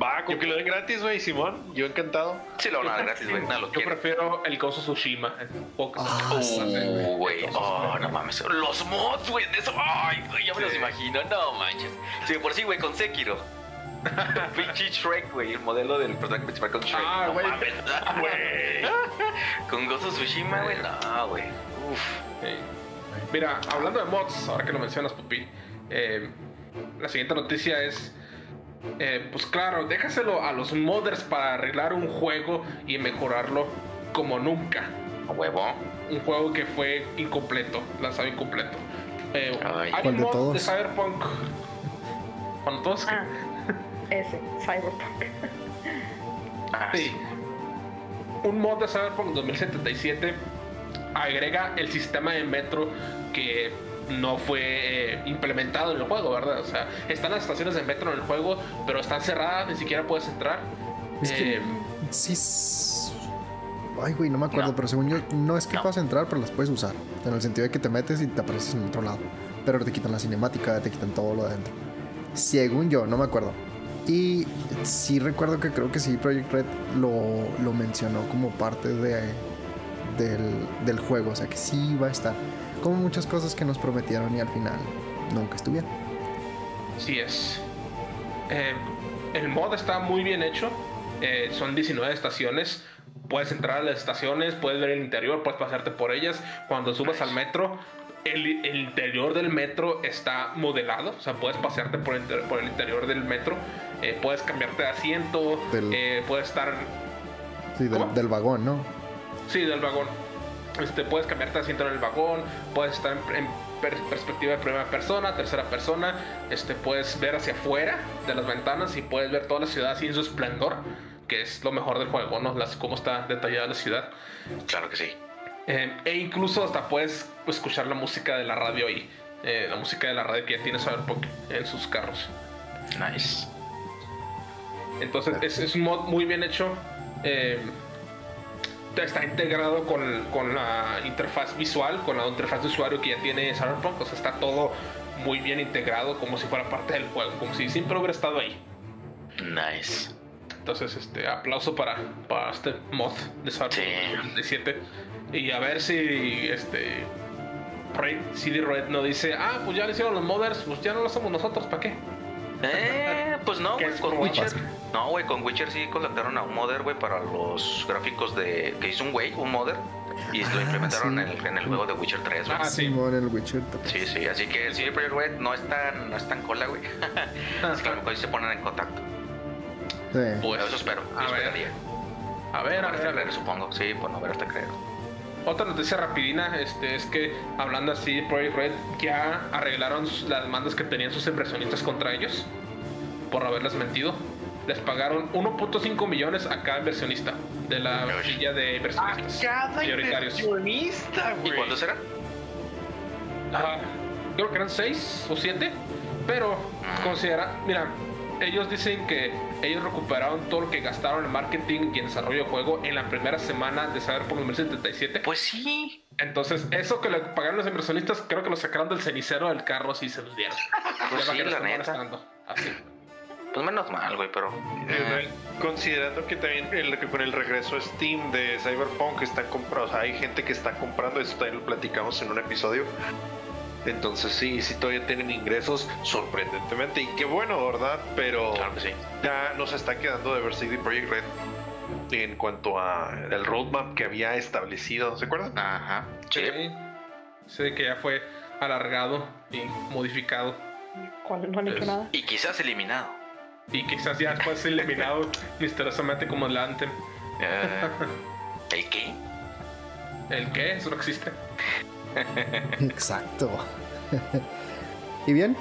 Va, con que lo den gratis, güey, Simón. Yo encantado. Sí, lo van a dar gratis, güey. Yo prefiero el Ghost of Tsushima. Güey. No mames. Los mods, güey, de eso. Ay, güey, ya me los imagino. No manches. Sí, por sí, güey, con Sekiro. Pinche Shrek, güey, el modelo del personaje principal con Shrek. Ah, güey. Con Ghost of Tsushima, güey. No, güey. Uf. Hey. Mira, hablando de mods, ahora que lo mencionas, Pupi, la siguiente noticia es... pues claro, déjaselo a los modders para arreglar un juego y mejorarlo como nunca. ¿A huevo? Un juego que fue incompleto, lanzado incompleto. Hay un mod de Cyberpunk. ¿Cuándo todos? Ese, Cyberpunk. Sí. Un mod de Cyberpunk 2077 agrega el sistema de metro que no fue implementado en el juego, ¿verdad? O sea, están las estaciones de metro en el juego, pero están cerradas, ni siquiera puedes entrar. Es que, sí. Ay, güey, no me acuerdo, pero según yo, no es que puedas entrar, pero las puedes usar. En el sentido de que te metes y te apareces en otro lado. Pero te quitan la cinemática, te quitan todo lo de adentro. Según yo, no me acuerdo. Y sí recuerdo que creo que CD Projekt Red lo mencionó como parte del juego. O sea que sí va a estar. Como muchas cosas que nos prometieron y al final nunca estuvieron. Así es. El mod está muy bien hecho. Son 19 estaciones. Puedes entrar a las estaciones, puedes ver el interior, puedes pasarte por ellas. Cuando subas al metro, el interior del metro está modelado. O sea, puedes pasearte por el interior del metro. Puedes cambiarte de asiento, puedes estar... Sí, del vagón, ¿no? Sí, del vagón. Puedes cambiarte de asiento en el vagón, puedes estar en perspectiva de primera persona, tercera persona, puedes ver hacia afuera de las ventanas y puedes ver toda la ciudad así en su esplendor, que es lo mejor del juego, ¿no? Cómo está detallada la ciudad. Claro que sí. E incluso hasta puedes escuchar la música de la radio ahí, la música de la radio que ya tienes en sus carros. Nice. Entonces es un mod muy bien hecho. Está integrado con la interfaz visual, con la interfaz de usuario que ya tiene Cyberpunk. O sea, está todo muy bien integrado, como si fuera parte del juego, como si siempre hubiera estado ahí. Nice. Entonces, aplauso para este mod de Cyberpunk 2077. Y a ver si CD Red no dice, pues ya lo hicieron los modders, pues ya no lo hacemos nosotros, ¿para qué? Pues no, güey, con Witcher. No, güey, con Witcher sí contrataron a un modder, güey, para los gráficos que hizo un modder. Y lo implementaron en el juego de Witcher 3, güey. Sí, el Witcher 3. Sí, así que el CD Projekt Red no es tan cola, güey. Así que a lo mejor se ponen en contacto. Sí. Pues eso espero. A ver, supongo. Sí, pues no, a ver hasta creer. Otra noticia rapidina es que, hablando así, Projekt Red ya arreglaron las demandas que tenían sus inversionistas contra ellos por haberles mentido. Les pagaron 1.5 millones a cada inversionista de la silla de inversionistas. ¿A cada inversionista, güey? ¿Y cuántos eran? Creo que eran 6 o 7, pero mira, ellos dicen que ellos recuperaron todo lo que gastaron en marketing y en desarrollo de juego en la primera semana de Cyberpunk 2077. Pues sí. Entonces, eso que le pagaron los inversionistas, creo que lo sacaron del cenicero del carro, así se los dieron. Pues sí, la neta. Así. Pues menos mal, güey, pero... Considerando que también con el regreso a Steam de Cyberpunk, hay gente que está comprando, eso también lo platicamos en un episodio. entonces sí todavía tienen ingresos, sorprendentemente, y qué bueno, ¿verdad? Pero claro que sí, ya nos está quedando de ver CD Projekt Red en cuanto a el roadmap que había establecido, ¿se acuerdan? Ajá, sí, sí, que ya fue alargado y modificado. ¿Cuál? No han hecho nada. Y quizás eliminado. Y quizás ya después eliminado misteriosamente como el Anthem. ¿El qué? ¿El qué? Eso no existe. Exacto. Y bien,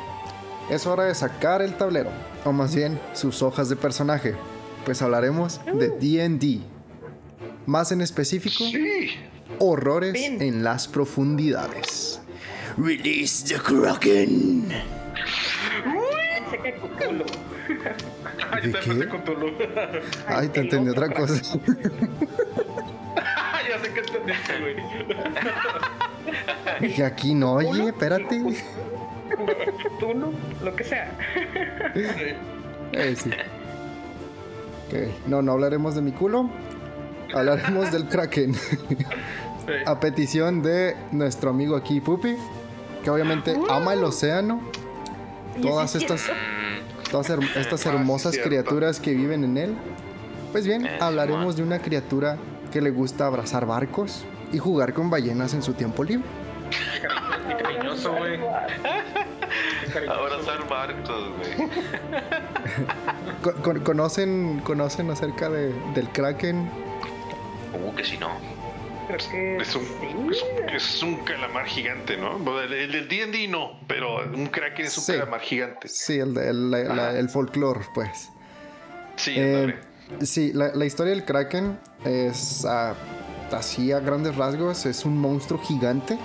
es hora de sacar el tablero, o más bien sus hojas de personaje. Pues hablaremos de D&D. Más en específico, horrores en las profundidades. Release the Kraken. ¿De qué? Ay, te entendí otra cosa. Ya sé que entendiste, güey. Dije, aquí no, oye, espérate. Tú no, lo que sea. Sí. Okay. No hablaremos de mi culo. Hablaremos del Kraken. A petición de nuestro amigo aquí, Pupi, que obviamente ama el océano. Todas estas hermosas criaturas que viven en él. Pues bien, hablaremos de una criatura que le gusta abrazar barcos y jugar con ballenas en su tiempo libre. Qué cariñoso, güey. Abrazar barcos, güey. ¿Conocen acerca del Kraken? ¿Cómo que si no? Creo que es un calamar gigante, ¿no? El del D&D no, pero un Kraken es un calamar gigante. Sí, el folclore, pues. Sí, sí, la historia del Kraken es así a grandes rasgos. Es un monstruo gigante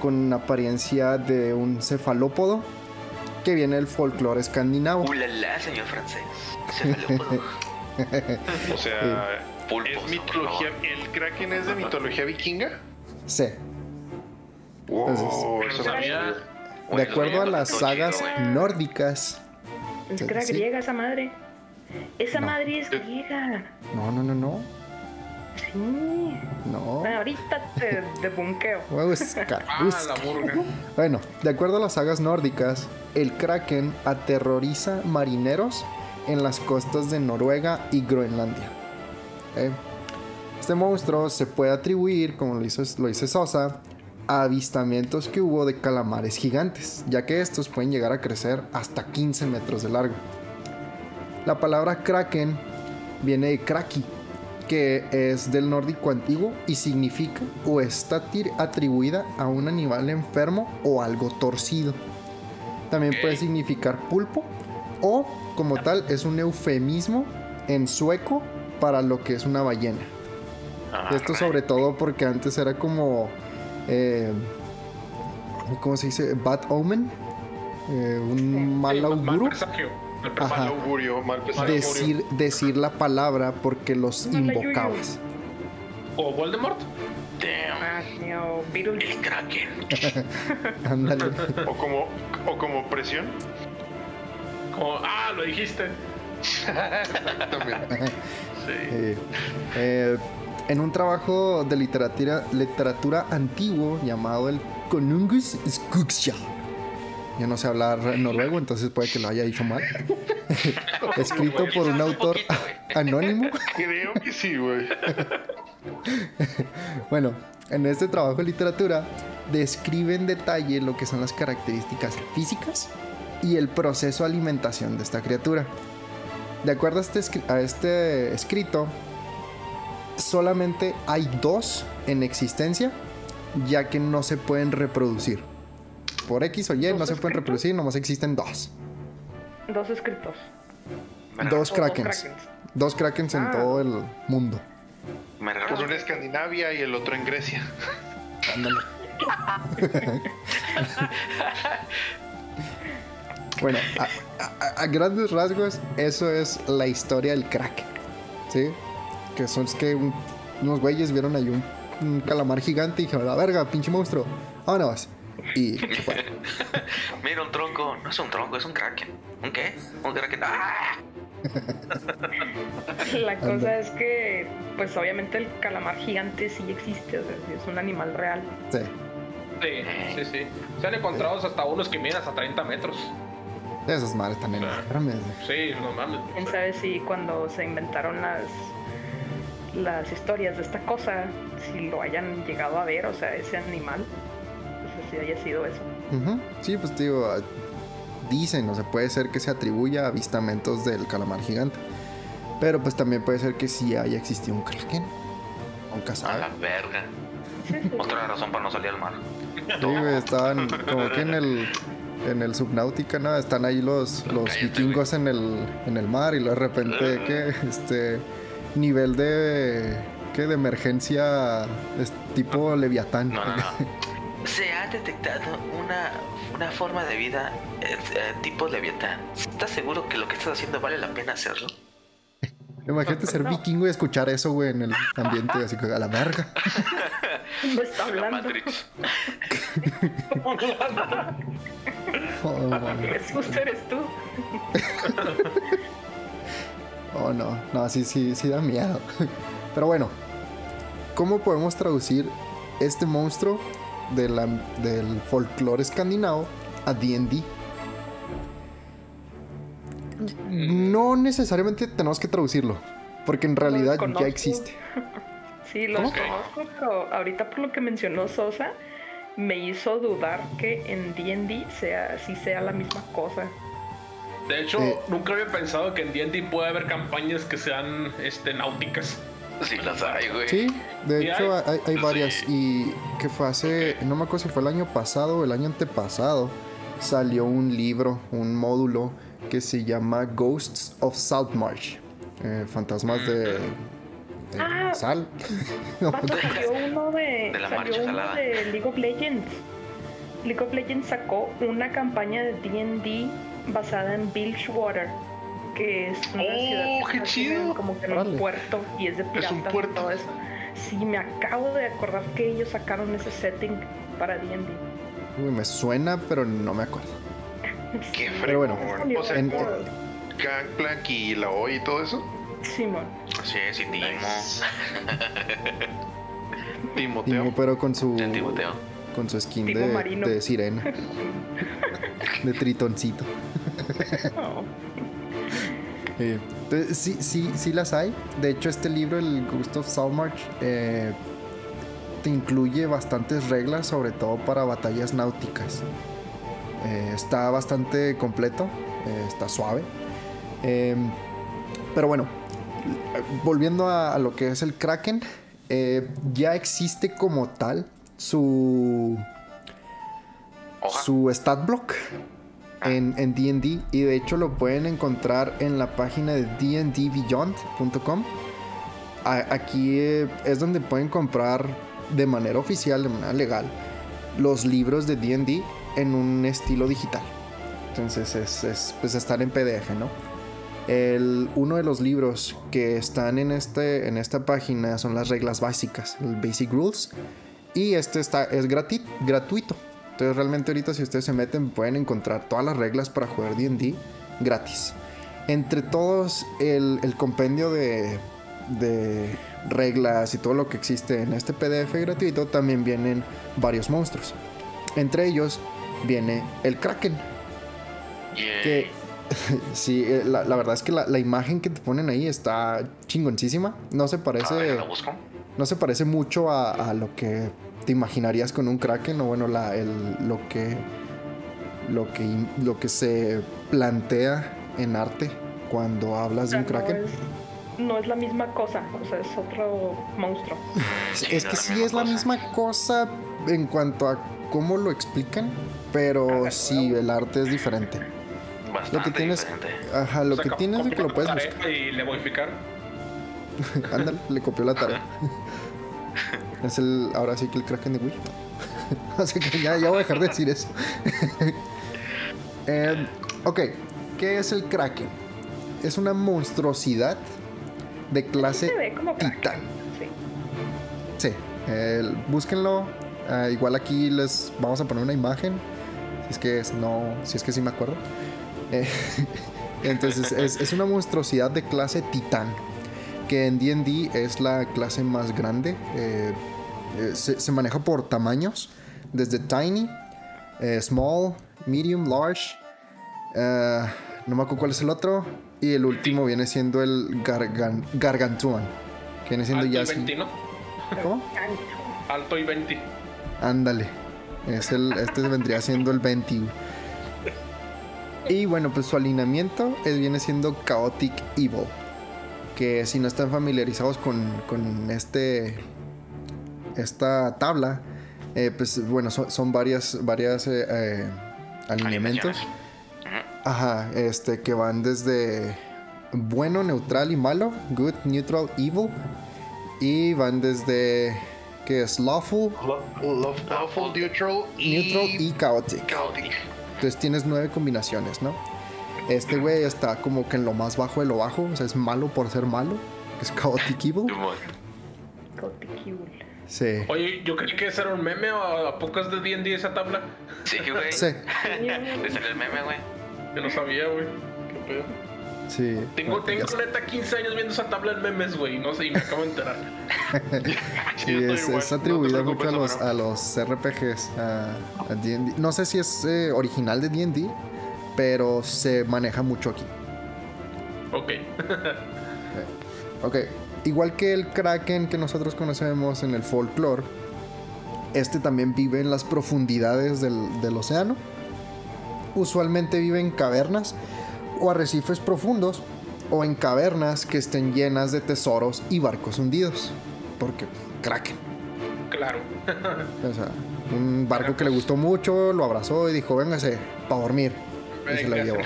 con apariencia de un cefalópodo que viene del folclore escandinavo. ¡Ulala, señor francés! Cefalópodo. O sea, pulpos, ¿es mitología? ¿El Kraken es de mitología vikinga? Sí. Wow. Entonces, de acuerdo a las sagas nórdicas. ¿Es que era griega esa madre? Esa madre es griega. No. Sí. No. Ahorita te punqueo. Voy a buscar. Bueno, de acuerdo a las sagas nórdicas, el Kraken aterroriza marineros en las costas de Noruega y Groenlandia. Este monstruo se puede atribuir, como lo hizo Sosa, a avistamientos que hubo de calamares gigantes, ya que estos pueden llegar a crecer hasta 15 metros de largo. La palabra Kraken viene de Kraki, que es del nórdico antiguo y significa o está atribuida a un animal enfermo o algo torcido. También puede significar pulpo, o como tal es un eufemismo en sueco para lo que es una ballena. Esto sobre todo porque antes era como ¿cómo se dice? Bad omen, un mal augurio. Decir la palabra porque los invocabas. ¿O Voldemort? El Kraken. Ándale. O como presión. Lo dijiste. Exactamente. Sí. En un trabajo de literatura antiguo llamado el Konungus Skuggja. Yo no sé hablar noruego, entonces puede que lo haya dicho mal. Escrito por un autor anónimo. Creo que sí, güey. Bueno, en este trabajo de literatura describe en detalle lo que son las características físicas y el proceso de alimentación de esta criatura. De acuerdo a este escrito, solamente hay 2 en existencia, ya que no se pueden reproducir. Por X o Y no se pueden reproducir, nomás existen 2. 2 escritos. 2 Krakens. 2 Krakens en todo el mundo. Uno en Escandinavia y el otro en Grecia. Ándale. Bueno, a grandes rasgos, eso es la historia del Kraken. ¿Sí? Que son unos güeyes vieron ahí un calamar gigante y dijeron, la verga, pinche monstruo, vámonos. Y bueno. Mira, un tronco. No es un tronco, es un Kraken. ¿Un qué? Un Kraken. ¡Ah! La cosa es que, pues obviamente el calamar gigante sí existe, o sea, es un animal real. Sí. Sí, sí, sí. Se han encontrado hasta unos que miran hasta 30 metros. Esas madres también. Sí, no mames. ¿Quién sabe si cuando se inventaron las historias de esta cosa, si lo hayan llegado a ver, o sea, ese animal, pues si haya sido eso? Sí, pues digo, dicen, o sea, puede ser que se atribuya a avistamientos del calamar gigante, pero pues también puede ser que sí haya existido un kraken, un cazador. A la verga. Otra razón para no salir al mar. Sí, estaban como que en el Subnautica, ¿no? Están ahí los vikingos en el mar y luego de repente que nivel de emergencia es tipo Leviatán. No. Se ha detectado una forma de vida tipo Leviatán. ¿Estás seguro que lo que estás haciendo vale la pena hacerlo? Imagínate ser vikingo y escuchar eso, güey, en el ambiente, así que a la verga. No está hablando. Matrix. Jesús, eres tú. Oh, no. No, sí da miedo. Pero bueno, ¿cómo podemos traducir este monstruo del folclore escandinavo a D&D? No necesariamente tenemos que traducirlo, porque en realidad ya existe. Sí, lo conozco, pero ahorita por lo que mencionó Sosa, me hizo dudar que en D&D sea la misma cosa. De hecho, nunca había pensado que en D&D puede haber campañas que sean náuticas. Sí, las hay, güey. Sí, de hecho hay varias. Sí. Y que fue hace, no me acuerdo si fue el año pasado o el año antepasado, salió un libro, un módulo que se llama Ghosts of Saltmarsh, fantasmas de sal. Salió uno de League of Legends. League of Legends sacó una campaña de D&D basada en Bilgewater, que es una ciudad como que en un puerto y es de piratas y todo eso. Sí, me acabo de acordar que ellos sacaron ese setting para D&D. Uy, me suena, pero no me acuerdo. Qué pero bueno, o sea, Gangplank y la OI y todo eso. Simón. Sí, Timoteo, pero con su skin de sirena, de tritoncito. Oh. Entonces, sí las hay. De hecho, este libro, el Ghost of Saltmarsh, te incluye bastantes reglas, sobre todo para batallas náuticas. Está bastante completo, está suave, pero bueno, volviendo a lo que es el Kraken, ya existe como tal su stat block en D&D, y de hecho lo pueden encontrar en la página de dndbeyond.com. Aquí es donde pueden comprar de manera oficial, de manera legal, los libros de D&D en un estilo digital. Entonces pues están en PDF, ¿no? Uno de los libros que están en esta página son las reglas básicas, el Basic Rules, y es gratuito. Entonces realmente ahorita, si ustedes se meten, pueden encontrar todas las reglas para jugar D&D gratis. Entre todos el compendio de reglas y todo lo que existe en este PDF gratuito, también vienen varios monstruos. Entre ellos viene el Kraken. Yeah. Que sí, la verdad es que la imagen que te ponen ahí está chingoncísima. No se parece. No se parece mucho a lo que te imaginarías con un Kraken. O bueno, lo que se plantea en arte cuando hablas de un Kraken. No es la misma cosa, o sea, es otro monstruo. Es que sí es la misma cosa en cuanto a cómo lo explican, pero sí, el arte es diferente. Bastante lo que tienes, diferente. Ajá, lo que tienes es que lo puedes buscar. Y le voy a picar. Ándale, le copió la tarea. Es ahora sí que el Kraken de Wii. Así que ya voy a dejar de decir eso. Ok, ¿qué es el Kraken? Es una monstruosidad de clase titán. Sí. Búsquenlo. Igual aquí les vamos a poner una imagen, si es que sí me acuerdo. Entonces es una monstruosidad de clase titán, que en D&D es la clase más grande. Se maneja por tamaños, desde Tiny, Small, Medium, Large, no me acuerdo cuál es el otro, y el último viene siendo el Gargantuan, que viene siendo Alto y 20, ¿no? ¿Cómo? Alto y 20. Ándale, este vendría siendo el 20. Y bueno, pues su alineamiento viene siendo Chaotic Evil, que si no están familiarizados con esta tabla, pues bueno, son varias alineamientos. Ajá, que van desde bueno, neutral y malo, good, neutral, evil, y van desde que es lawful, neutral y chaotic. Entonces tienes 9 combinaciones, ¿no? Este güey está como que en lo más bajo de lo bajo, o sea, es malo por ser malo, es chaotic evil. Sí. Oye, yo creí que ese era un meme, ¿o a poco es de D&D esa tabla? Sí, güey. Sí. Es el meme, güey. Yo no sabía, güey. Qué pedo. Sí. Tengo neta 15 años viendo esa tabla de memes, güey. No sé, y me acabo de enterar. Sí, es atribuida mucho a los RPGs, a D&D. No sé si es original de D&D, pero se maneja mucho aquí. Ok. Ok. Igual que el Kraken que nosotros conocemos en el folclore, este también vive en las profundidades del océano. Usualmente vive en cavernas o arrecifes profundos, o en cavernas que estén llenas de tesoros y barcos hundidos, porque Kraken. Claro. O sea, un barco que le gustó mucho, lo abrazó y dijo, véngase, para dormir. Y se la llevó.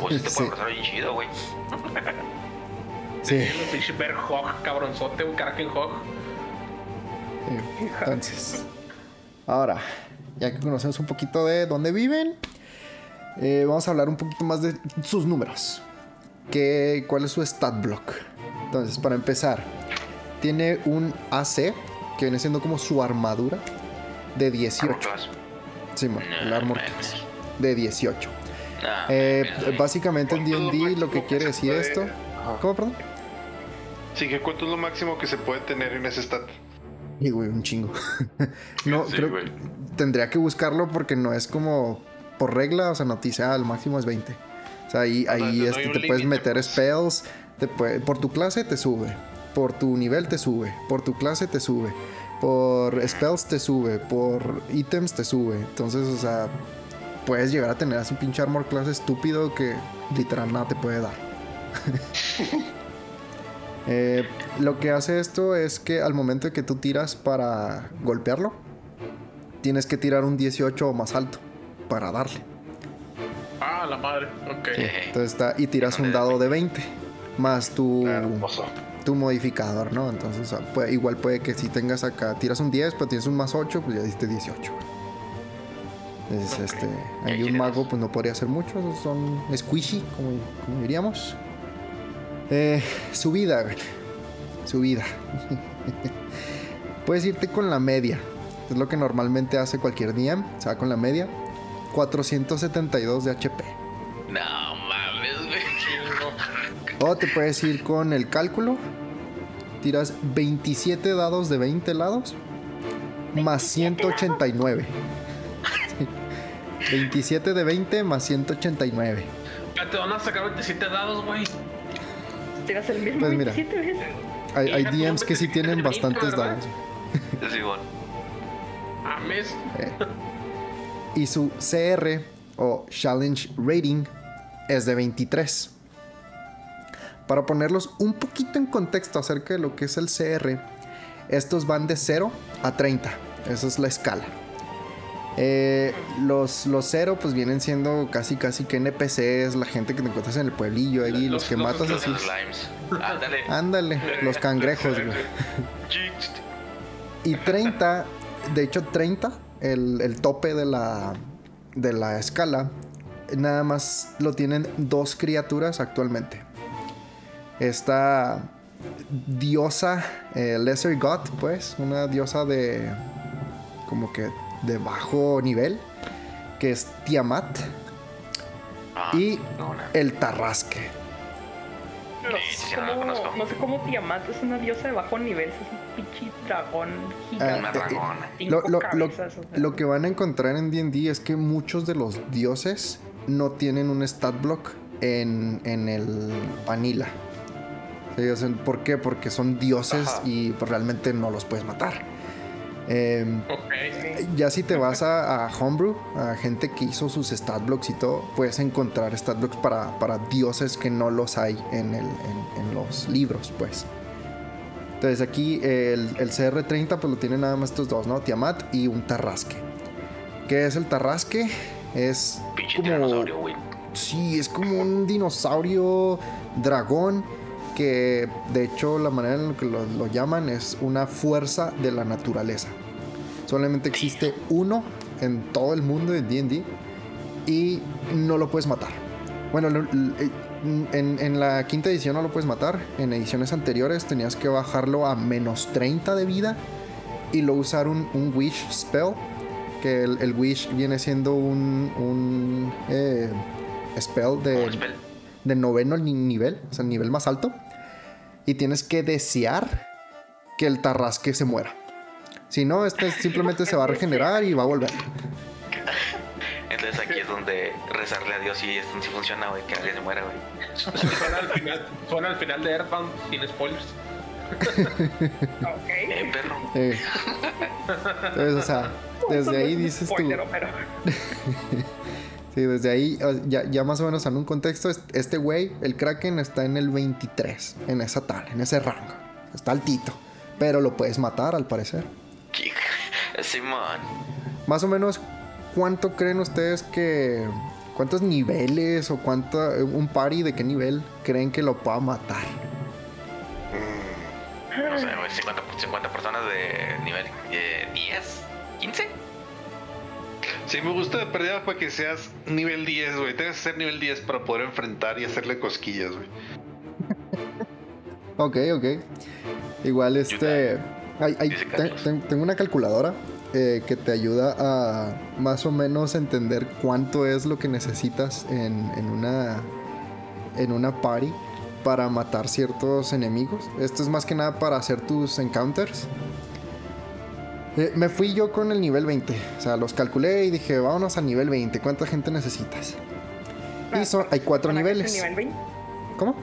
Pues te puede pasar bien chido, güey. Sí. Pinche Bear Hog, cabronzote, un Kraken Hog. Entonces, ahora, ya que conocemos un poquito de dónde viven, vamos a hablar un poquito más de sus números. ¿Cuál es su stat block? Entonces, para empezar, tiene un AC, que viene siendo como su armadura, de 18. Sí, man, el armor class de 18. Básicamente en D&D lo que quiere decir esto. ¿Cómo, perdón? Sí, que cuánto es lo máximo que se puede tener en ese stat. Y güey, un chingo. No, sí, creo que tendría que buscarlo porque no es como por regla, o sea, noticia al máximo es 20. O sea, ahí no te puedes meter pues spells, por tu clase te sube, por tu nivel te sube, por tu clase te sube, por spells te sube, por ítems te sube. Entonces, o sea, puedes llegar a tener así un pinche armor class estúpido que literal nada te puede dar. Lo que hace esto es que al momento de que tú tiras para golpearlo, tienes que tirar un 18 o más alto para darle. Ah, la madre, ok. Sí, entonces tiras un dado de 20 más tu modificador, ¿no? Entonces, o sea, igual puede que si tengas acá, tiras un 10, pues tienes un más 8, pues ya diste 18. Entonces, ahí un mago pues no podría hacer mucho, son squishy, como diríamos. Su vida. Puedes irte con la media, es lo que normalmente hace cualquier DM, se va con la media. 472 de HP. No mames, güey. O te puedes ir con el cálculo, tiras 27 dados de 20 lados más 189. 27 de 20 más 189. Ya te van a sacar 27 dados, güey. Tiras el mismo. Pues mira, 27 veces. Hay DMs que sí tienen bastantes dados. Es igual. Ames. Y su CR o Challenge Rating es de 23. Para ponerlos un poquito en contexto acerca de lo que es el CR, estos van de 0 a 30. Esa es la escala. Los 0 pues vienen siendo casi que NPCs, la gente que te encuentras en el pueblillo ahí, los que matas así. Ándale, los cangrejos, güey. Y 30, de hecho 30, el tope de la escala, nada más lo tienen 2 criaturas actualmente. Esta diosa, Lesser God, pues, una diosa de como que de bajo nivel, que es Tiamat, y el Tarrasque. pero sí, no lo conozco. No sé cómo Tiamat es una diosa de bajo nivel, es un pinche dragón gigante. Lo que van a encontrar en D&D es que muchos de los dioses no tienen un stat block en el vanilla. ¿Por qué? Porque son dioses. Ajá. Y pues, realmente no los puedes matar. Okay. Ya si te vas a Homebrew, a gente que hizo sus stat blocks y todo, puedes encontrar stat blocks para dioses que no los hay en los libros, pues. Entonces aquí el CR30 pues lo tienen nada más estos dos, ¿no? Tiamat y un Tarrasque. ¿Qué es el Tarrasque? Es como... sí, es como un dinosaurio dragón que de hecho la manera en la que lo llaman es una fuerza de la naturaleza. Solamente existe uno en todo el mundo de D&D y no lo puedes matar. Bueno, en la quinta edición no lo puedes matar. En ediciones anteriores tenías que bajarlo a menos 30 de vida y luego usar un wish spell, que el wish viene siendo un spell de noveno nivel, o sea, el nivel más alto, y tienes que desear que el Tarrasque se muera. Si no, este simplemente se va a regenerar y va a volver. Entonces aquí es donde rezarle a Dios, y esto sí funciona, güey, que alguien se muera, güey. Suena al final de Earthbound, sin spoilers. Ok. Perro. Entonces, o sea, desde ahí dices tú... sí, desde ahí ya más o menos en un contexto, este güey, el Kraken, está en el 23, en ese rango. Está altito, pero lo puedes matar al parecer. Simón. Más o menos, ¿cuánto creen ustedes que... ¿cuántos niveles o cuánto... un party de qué nivel creen que lo pueda matar? No sé, 50 personas de nivel 10, 15... Sí, me gusta de perdida para que seas nivel 10, güey. Tienes que ser nivel 10 para poder enfrentar y hacerle cosquillas, güey. Ok. Igual tengo una calculadora que te ayuda a más o menos entender cuánto es lo que necesitas en una party para matar ciertos enemigos. Esto es más que nada para hacer tus encounters. Me fui yo con el nivel 20. O sea, los calculé y dije, vámonos a nivel 20. ¿Cuánta gente necesitas? Y hay 4 niveles. ¿Personajes en nivel 20? ¿Cómo?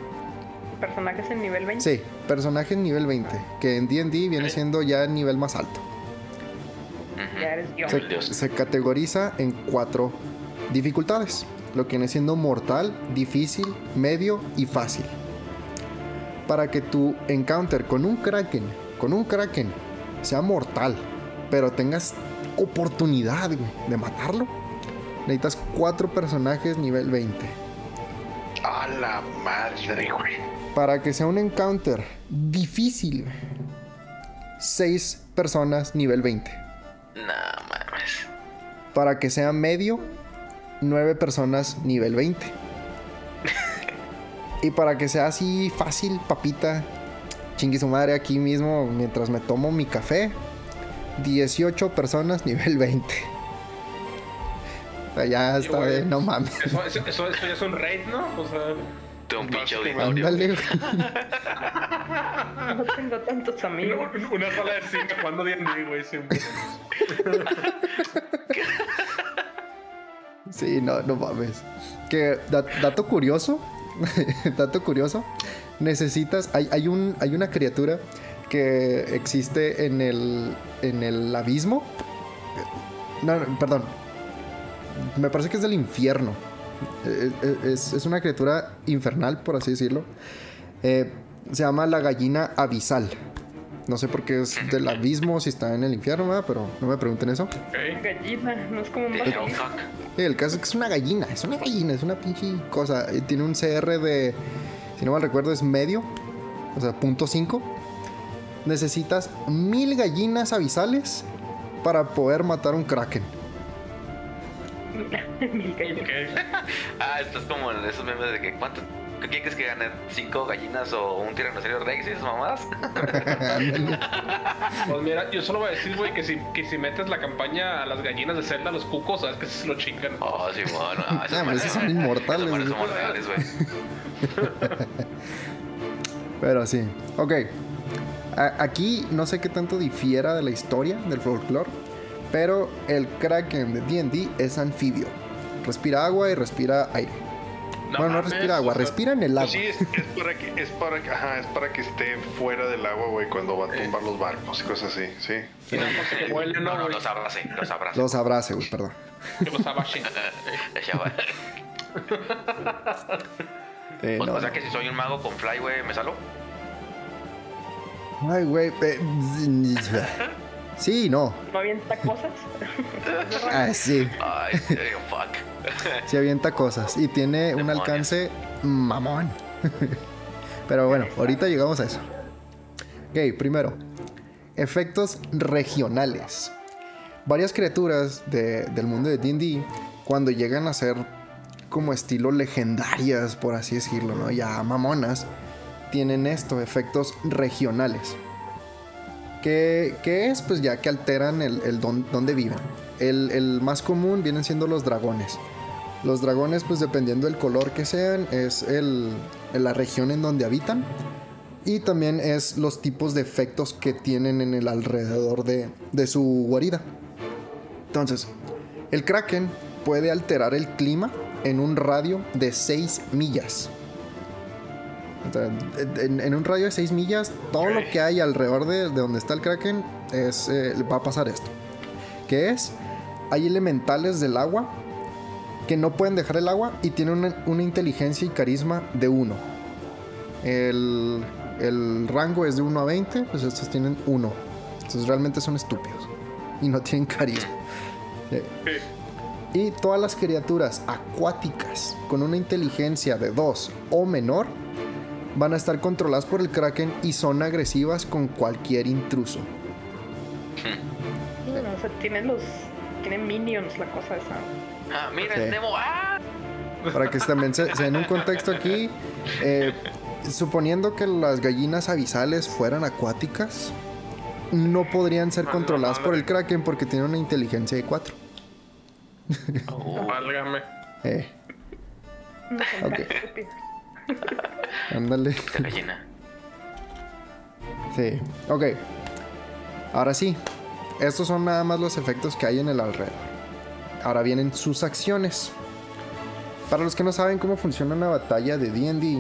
¿Personajes en nivel 20? Sí, personajes en nivel 20. Que en D&D viene siendo ya el nivel más alto. Ya eres Dios. Se categoriza en 4 dificultades. Lo que viene siendo mortal, difícil, medio y fácil. Para que tu encounter con un Kraken, sea mortal, pero tengas oportunidad de matarlo, necesitas 4 personajes nivel 20. A la madre, güey. Para que sea un encounter difícil, 6 personas nivel 20. No mames. Para que sea medio, 9 personas nivel 20. Y para que sea así fácil, papita, chingue su madre, aquí mismo mientras me tomo mi café, 18 personas nivel 20. O sea, ya está, güey, no mames. Eso ya es un raid, ¿no? O sea, de un pinche auditorio. No tengo tantos amigos. Una sala de cine jugando D&D, güey, siempre. Sí, no mames. Que dato curioso. Necesitas... Hay una criatura que existe en el abismo. No, perdón. Me parece que es del infierno. Es una criatura infernal, por así decirlo. Se llama la gallina abisal. No sé por qué es del abismo, si está en el infierno, ¿verdad? Pero no me pregunten eso. Gallina, no es como un vato. El caso es que es una gallina. Es una pinche cosa. Tiene un CR de... si no mal recuerdo es medio, o sea, 0.5. Necesitas 1000 gallinas abisales para poder matar un Kraken. 1000 gallinas. Esto es como esos memes de que ¿cuánto? ¿Qué crees que ganen? 5 gallinas o un tiranosaurio Rex y esas mamadas. Pues mira, yo solo voy a decir, güey, que si metes la campaña a las gallinas de Zelda, a los cucos, sabes que se lo chingan. Oh, sí, bueno. Esos son inmortales, güey. Pero sí. Ok. Aquí no sé qué tanto difiera de la historia, del folclore, pero el Kraken de D&D es anfibio. Respira agua y respira aire. No, bueno, no respira agua, respira en el agua. Sí, es para que esté fuera del agua, güey, cuando va a tumbar los barcos y cosas así, sí. Y no, se huele, no, no, los abrace, los abrace. Los abrace, güey, perdón. Los abrace. No. O sea que si soy un mago con Fly, güey, ¿me salvo? Ay, güey. Sí, no. ¿No avienta cosas? Ah, sí. Ay, fuck. Sí avienta cosas y tiene demonios. Un alcance mamón. Pero bueno, ahorita llegamos a eso. Ok, primero, efectos regionales. Varias criaturas del mundo de D&D, cuando llegan a ser como estilo legendarias, por así decirlo, ¿no? Ya mamonas, tienen estos efectos regionales. ¿Qué es? Pues ya que alteran el donde viven. El más común vienen siendo los dragones. Los dragones, pues dependiendo del color que sean, es la región en donde habitan. Y también es los tipos de efectos que tienen en el alrededor de su guarida. Entonces, el Kraken puede alterar el clima en un radio de 6 millas. En un radio de 6 millas, todo lo que hay alrededor de donde está el Kraken va a pasar esto. Que es, hay elementales del agua que no pueden dejar el agua y tienen una inteligencia y carisma de 1. El rango es de 1 a 20, pues estos tienen 1. Entonces realmente son estúpidos y no tienen carisma. Y todas las criaturas acuáticas con una inteligencia de 2 o menor van a estar controladas por el Kraken y son agresivas con cualquier intruso. No, o sea, tienen minions la cosa esa. Ah, mira, el Nemo. ¡Ah! Para que también se den un contexto aquí, suponiendo que las gallinas abisales fueran acuáticas, no podrían ser controladas por el Kraken porque tienen una inteligencia de 4. Oh, válgame. Okay. Ándale. Sí, ok. Ahora sí, estos son nada más los efectos que hay en el alrededor. Ahora vienen sus acciones. Para los que no saben cómo funciona una batalla de D&D,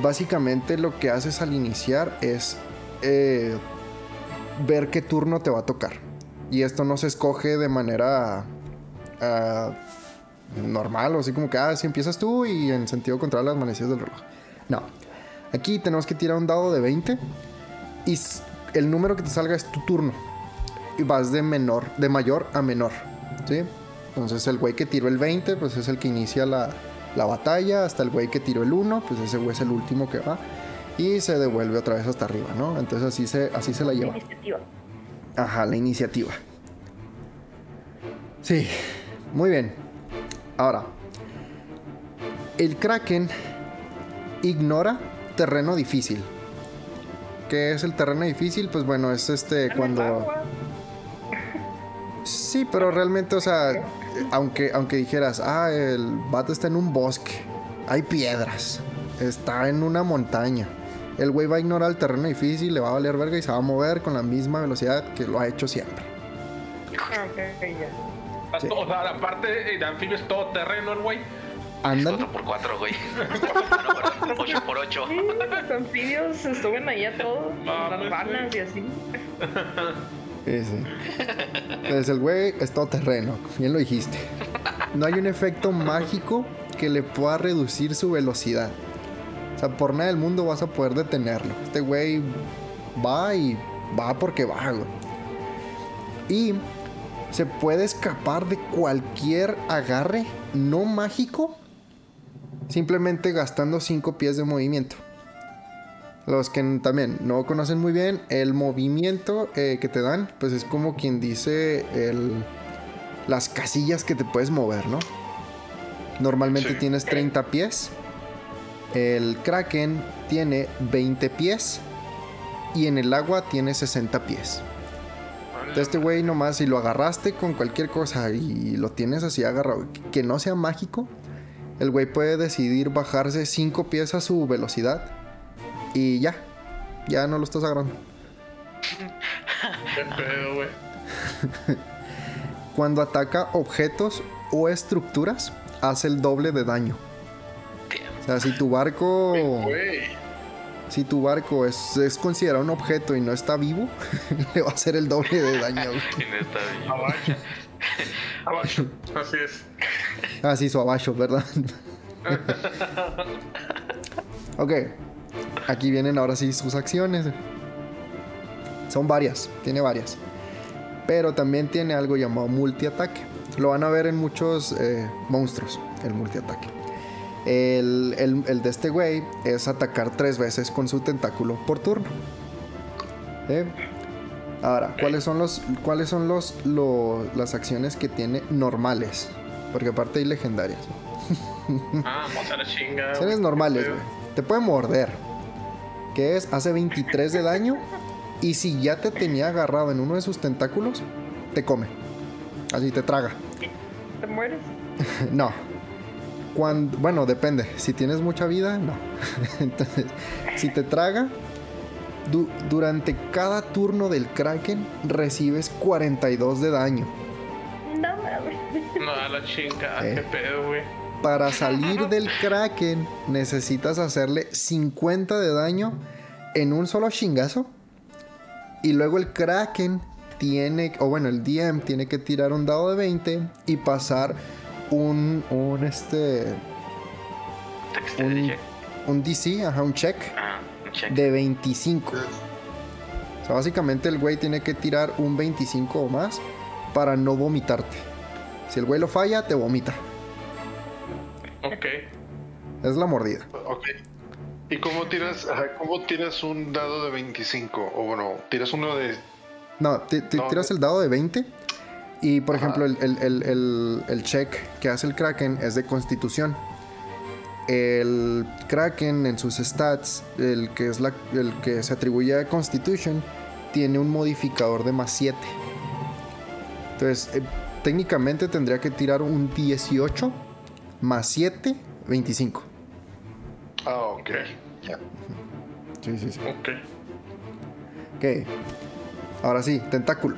básicamente lo que haces al iniciar es ver qué turno te va a tocar. Y esto no se escoge de manera normal, o así como que si empiezas tú y en sentido contrario las manecillas del reloj. No, aquí tenemos que tirar un dado de 20 y el número que te salga es tu turno y vas de mayor a menor, ¿sí? Entonces el güey que tiró el 20 pues es el que inicia la batalla, hasta el güey que tiró el 1 pues ese güey es el último que va y se devuelve otra vez hasta arriba, ¿no? Entonces así se la lleva. La iniciativa. Ajá, la iniciativa. Sí, muy bien. Ahora, el Kraken ignora terreno difícil. ¿Qué es el terreno difícil? Pues bueno, es cuando... Sí, pero realmente, o sea, aunque dijeras, el vato está en un bosque, hay piedras, está en una montaña, el güey va a ignorar el terreno difícil, le va a valer verga y se va a mover con la misma velocidad que lo ha hecho siempre. Okay, ya. Sí. O sea, la parte de anfibio es todo terreno, el güey. Ándale. 4x4, güey. 8x8. Sí, los anfibios estuven ahí a todo. Las vanas y así. Sí. Entonces, el güey es todo terreno. Bien lo dijiste. No hay un efecto mágico que le pueda reducir su velocidad. O sea, por nada del mundo vas a poder detenerlo. Este güey va y va porque va, güey. Y se puede escapar de cualquier agarre no mágico simplemente gastando 5 pies de movimiento. Los que también no conocen muy bien el movimiento que te dan, pues es como quien dice las casillas que te puedes mover, ¿no? Normalmente tienes 30 pies. El Kraken tiene 20 pies y en el agua tiene 60 pies. Este güey nomás, si lo agarraste con cualquier cosa y lo tienes así agarrado, que no sea mágico, el güey puede decidir bajarse 5 pies a su velocidad Y ya. Ya no lo estás agarrando. Qué pedo, güey. Cuando ataca objetos o estructuras, hace el doble de daño. O sea, si tu barco... Si tu barco es considerado un objeto y no está vivo, le va a hacer el doble de daño. Y no está vivo. Abacho. Abacho. Así es. Ah, sí, su abacho, ¿verdad? Ok. Aquí vienen ahora sí sus acciones. Son varias. Tiene varias. Pero también tiene algo llamado multiataque. Lo van a ver en muchos monstruos, el multiataque. El de este güey es atacar 3 veces con su tentáculo por turno. Ahora, ¿cuáles son las acciones que tiene normales? Porque aparte hay legendarias. Ah, monta la chinga. Acciones normales, güey. Te puede morder, que es hace 23 de daño. Y si ya te tenía agarrado en uno de sus tentáculos, te come. Así te traga. ¿Te mueres? No. Cuando, bueno, depende. Si tienes mucha vida, no. Entonces, si te traga, durante cada turno del Kraken recibes 42 de daño. No mames. No, la chinga, qué pedo, güey. Para salir del Kraken necesitas hacerle 50 de daño en un solo chingazo. Y luego el Kraken tiene, o bueno, el DM tiene que tirar un dado de 20 y pasar un DC, un check de 25. O sea, básicamente el güey tiene que tirar un 25 o más para no vomitarte. Si el güey lo falla, te vomita. Ok. Es la mordida. Ok. ¿Y cómo tiras un dado de 25? O bueno, tiras uno de... No, tiras el dado de 20. Y por ejemplo, el check que hace el Kraken es de Constitución. El Kraken en sus stats, el que se atribuye a Constitution, tiene un modificador de +7. Entonces, técnicamente tendría que tirar un 18 +7, 25. Ah, ok. Ya. Sí. Ok. Ahora sí, tentáculo.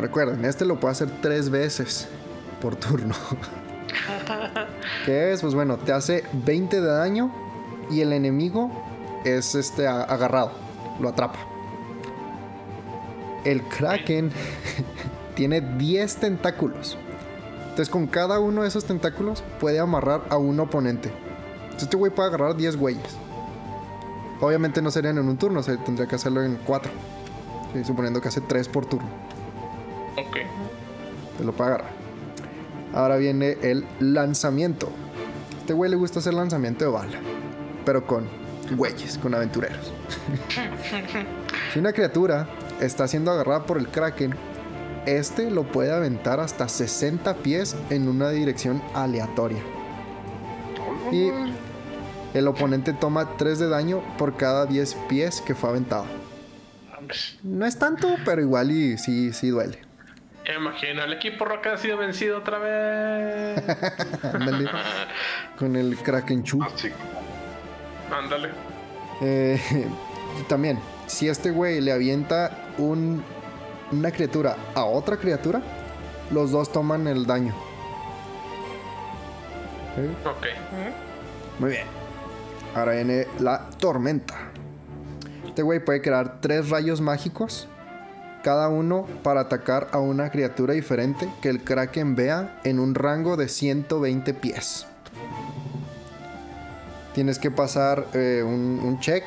Recuerden, este lo puede hacer 3 veces por turno. ¿Qué es? Pues bueno, te hace 20 de daño y el enemigo es agarrado, lo atrapa. El Kraken tiene 10 tentáculos. Entonces con cada uno de esos tentáculos puede amarrar a un oponente. Entonces este güey puede agarrar 10 güeyes. Obviamente no serían en un turno, se tendría que hacerlo en 4. ¿Sí? Suponiendo que hace 3 por turno. Ok. Te lo puede agarrar. Ahora viene el lanzamiento. A este güey le gusta hacer lanzamiento de bala, pero con güeyes, con aventureros. Si una criatura está siendo agarrada por el Kraken, este lo puede aventar hasta 60 pies en una dirección aleatoria. Y el oponente toma 3 de daño por cada 10 pies que fue aventado. No es tanto, pero igual y sí duele. Imagino, el equipo roca ha sido vencido otra vez. Ándale. Con el Kraken Chu. Ándale. También, si este güey le avienta una criatura a otra criatura, los dos toman el daño. Ok. Muy bien. Ahora viene la tormenta. Este güey puede crear 3 rayos mágicos, cada uno para atacar a una criatura diferente que el Kraken vea en un rango de 120 pies. Tienes que pasar un check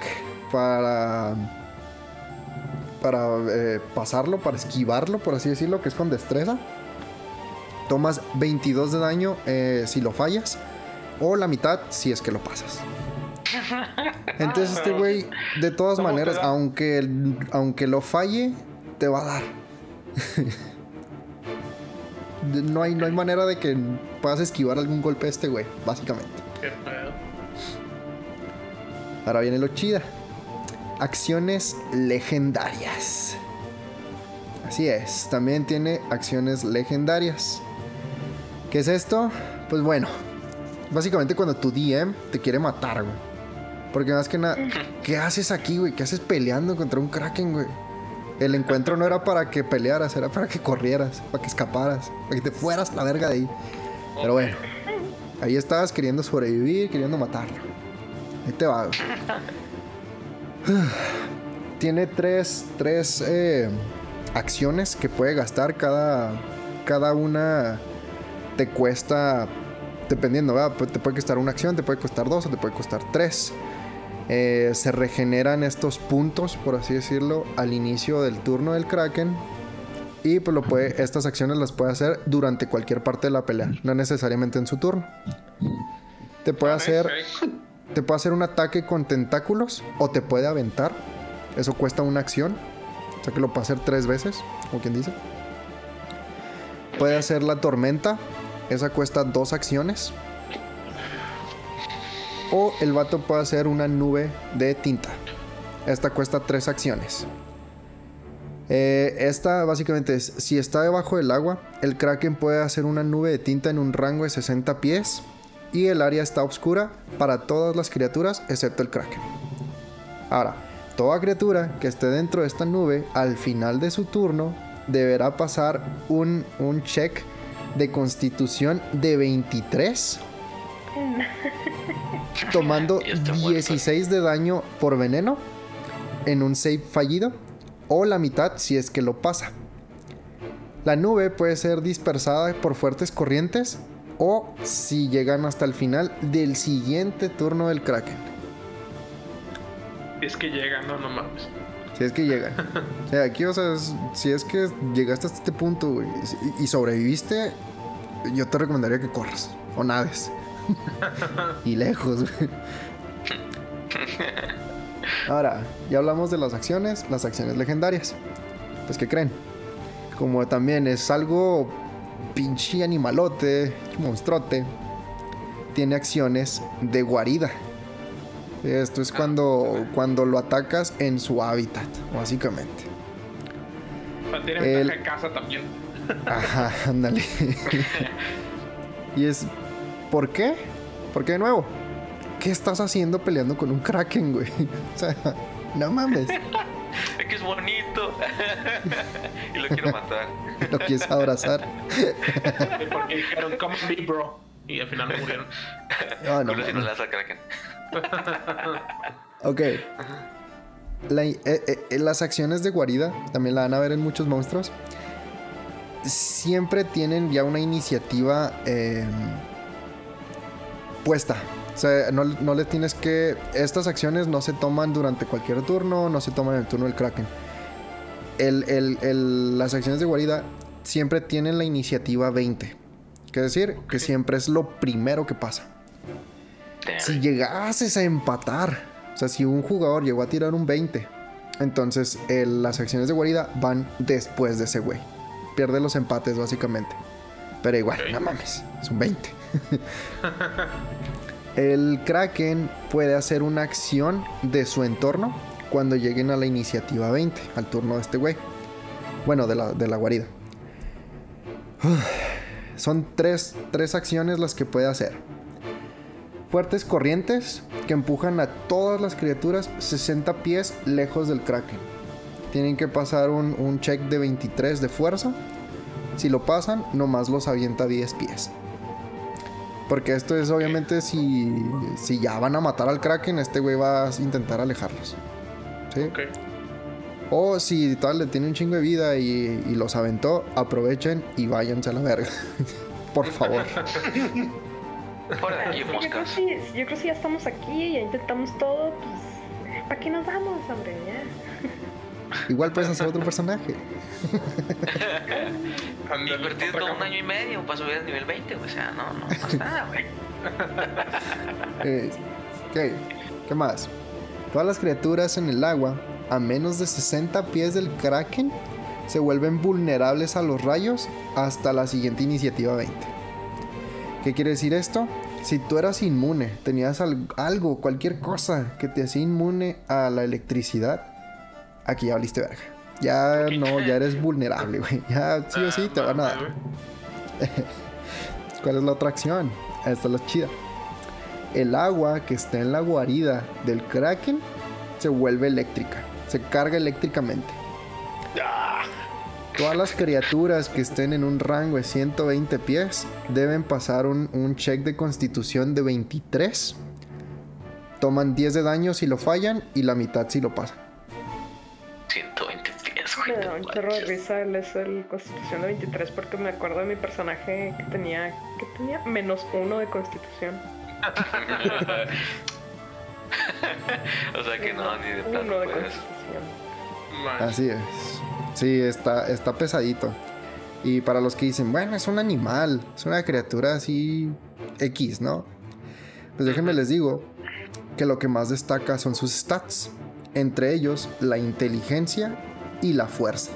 para esquivarlo, por así decirlo, que es con destreza. Tomas 22 de daño si lo fallas, o la mitad si es que lo pasas. Entonces este güey, de todas maneras, aunque lo falle, te va a dar. No hay manera de que puedas esquivar algún golpe de este güey, básicamente. Ahora viene lo chida. Acciones legendarias. Así es, también tiene acciones legendarias. ¿Qué es esto? Pues bueno, básicamente cuando tu DM te quiere matar, güey. Porque más que nada, ¿qué haces aquí, güey? ¿Qué haces peleando contra un kraken, güey? El encuentro no era para que pelearas, era para que corrieras, para que escaparas, para que te fueras la verga de ahí. Pero bueno, ahí estabas queriendo sobrevivir, queriendo matarlo. Ahí te va, güey. Tiene tres acciones que puede gastar. Cada una te cuesta, dependiendo, ¿verdad? Te puede costar una acción, te puede costar dos o te puede costar tres. Se regeneran estos puntos, por así decirlo, al inicio del turno del Kraken. Y pues estas acciones las puede hacer durante cualquier parte de la pelea, no necesariamente en su turno. Te puede hacer un ataque con tentáculos o te puede aventar. Eso cuesta una acción, o sea que lo puede hacer tres veces, como quien dice. Puede hacer la tormenta, esa cuesta dos acciones. O el vato puede hacer una nube de tinta, esta cuesta tres acciones. Esta básicamente es, si está debajo del agua, el Kraken puede hacer una nube de tinta en un rango de 60 pies. Y el área está oscura para todas las criaturas excepto el Kraken. Ahora, toda criatura que esté dentro de esta nube al final de su turno deberá pasar un check de constitución de 23, tomando 16 de daño por veneno en un save fallido, o la mitad si es que lo pasa. La nube puede ser dispersada por fuertes corrientes o si llegan hasta el final del siguiente turno del Kraken. Si es que llegan, no mames. Si es que llegan. O sea, aquí, o sea, si es que llegaste hasta este punto, güey, y sobreviviste, yo te recomendaría que corras o nades. Y lejos, güey. Ahora, ya hablamos de las acciones legendarias. Pues, ¿qué creen? Como también es algo pinche animalote, monstruote, tiene acciones de guarida. Esto es cuando lo atacas en su hábitat, básicamente. Tiene ventaja de casa también. Ajá, ándale. Y es, ¿por qué? Porque de nuevo, ¿qué estás haciendo peleando con un kraken, güey? O sea, no mames. Es que es bonito. Y lo quiero matar. Lo quieres abrazar. Porque dijeron, come on, be bro. Y al final murieron. No, no, no, no. Ok. Las acciones de guarida también la van a ver en muchos monstruos. Siempre tienen ya una iniciativa puesta. O sea, no le tienes que... Estas acciones no se toman durante cualquier turno, no se toman en el turno del Kraken. Las acciones de guarida siempre tienen la iniciativa 20. Es decir, que siempre es lo primero que pasa. Si llegases a empatar, o sea, si un jugador llegó a tirar un 20, entonces las acciones de guarida van después de ese güey. Pierde los empates, básicamente. Pero igual, no mames, es un 20. El Kraken puede hacer una acción de su entorno cuando lleguen a la iniciativa 20, al turno de este güey. Bueno, de la guarida. Son tres acciones las que puede hacer. Fuertes corrientes que empujan a todas las criaturas 60 pies lejos del Kraken. Tienen que pasar un check de 23 de fuerza. Si lo pasan, nomás los avienta 10 pies. Porque esto es obviamente si ya van a matar al Kraken, este güey va a intentar alejarlos. ¿Sí? Okay. O si tal le tiene un chingo de vida y los aventó, aprovechen y váyanse a la verga. Por favor. Yo creo que ya estamos aquí, ya intentamos todo, pues, ¿para qué nos vamos, hombre? Igual puedes hacer otro personaje. Invertir todo un año y medio para subir al nivel 20, o sea, no pasa nada, güey. ¿Qué más? Todas las criaturas en el agua, a menos de 60 pies del Kraken, se vuelven vulnerables a los rayos hasta la siguiente iniciativa 20. ¿Qué quiere decir esto? Si tú eras inmune, tenías algo, cualquier cosa que te hacía inmune a la electricidad, aquí ya valiste verga. Ya no, ya eres vulnerable, güey. Ya sí o sí te van a dar. ¿Cuál es la otra acción? Esta es la chida. el agua que está en la guarida del Kraken se vuelve eléctrica, se carga eléctricamente. Todas las criaturas que estén en un rango de 120 pies deben pasar un check de constitución de 23. Toman 10 de daño si lo fallan y la mitad si lo pasan. 120 pies, güey. Me da un chorro de risa el constitución de 23 porque me acuerdo de mi personaje que tenía menos uno de constitución. O sea que no, ni de plano puedes. Así es. Sí, está pesadito. Y para los que dicen, bueno, es un animal, es una criatura así X, ¿no? Pues déjenme les digo que lo que más destaca son sus stats, entre ellos la inteligencia y la fuerza.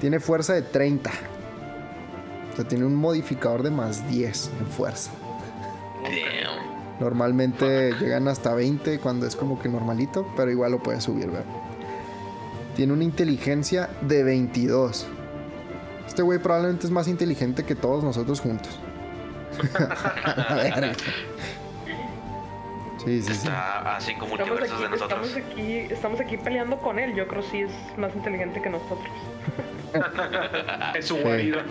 Tiene fuerza de 30. O sea, tiene un modificador de más 10 en fuerza. Damn. Normalmente llegan hasta 20 cuando es como que normalito, pero igual lo puedes subir, ¿verdad? Tiene una inteligencia de 22. Este güey probablemente es más inteligente que todos nosotros juntos. A ver. Sí. Está así como multiversos de nosotros. Estamos aquí peleando con él. Yo creo que sí es más inteligente que nosotros. Es su guarida.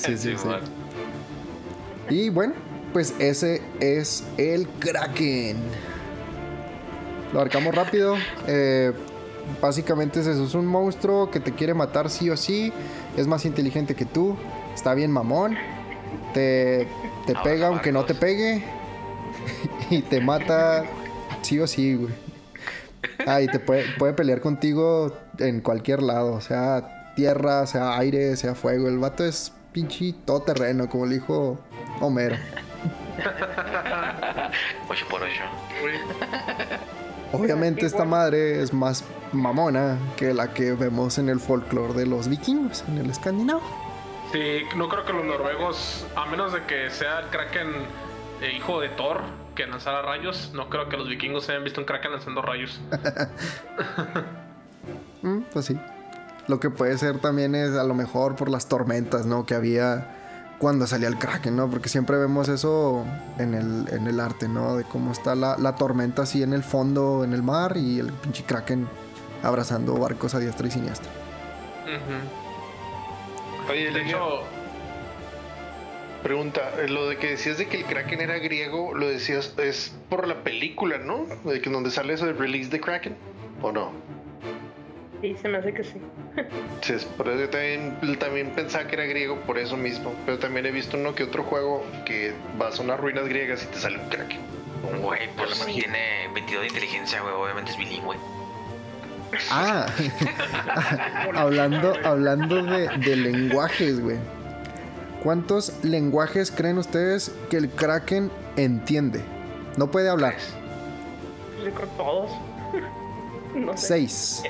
Sí. Y bueno, pues ese es el Kraken. Lo abarcamos rápido. Básicamente es eso, es un monstruo que te quiere matar sí o sí, es más inteligente que tú, está bien mamón, te pega aunque no te pegue y te mata sí o sí, güey. Y te puede pelear contigo en cualquier lado, sea tierra, sea aire, sea fuego. El vato es pinche todoterreno, como le dijo Homero. 8x8. Obviamente esta madre es más mamona que la que vemos en el folclore de los vikingos, en el escandinavo. Sí, no creo que los noruegos, a menos de que sea el Kraken hijo de Thor que lanzara rayos, no creo que los vikingos hayan visto un Kraken lanzando rayos. Pues sí. Lo que puede ser también es a lo mejor por las tormentas, ¿no?, que había cuando salía el Kraken, ¿no? Porque siempre vemos eso en el arte, ¿no? De cómo está la tormenta así en el fondo, en el mar, y el pinche Kraken abrazando barcos a diestra y siniestra. Uh-huh. Oye, de hecho, pregunta, lo de que decías de que el Kraken era griego, lo decías, es por la película, ¿no? De que donde sale eso de Release the Kraken, ¿o no? Sí, se me hace que sí. Sí, por eso yo también pensaba que era griego por eso mismo. Pero también he visto uno que otro juego que vas a unas ruinas griegas y te sale un Kraken. Güey, pues sí. Tiene 22 de inteligencia, güey, obviamente es bilingüe. Hablando de lenguajes, güey. ¿Cuántos lenguajes creen ustedes que el Kraken entiende? No puede hablar. Yo creo todos. No sé. 6.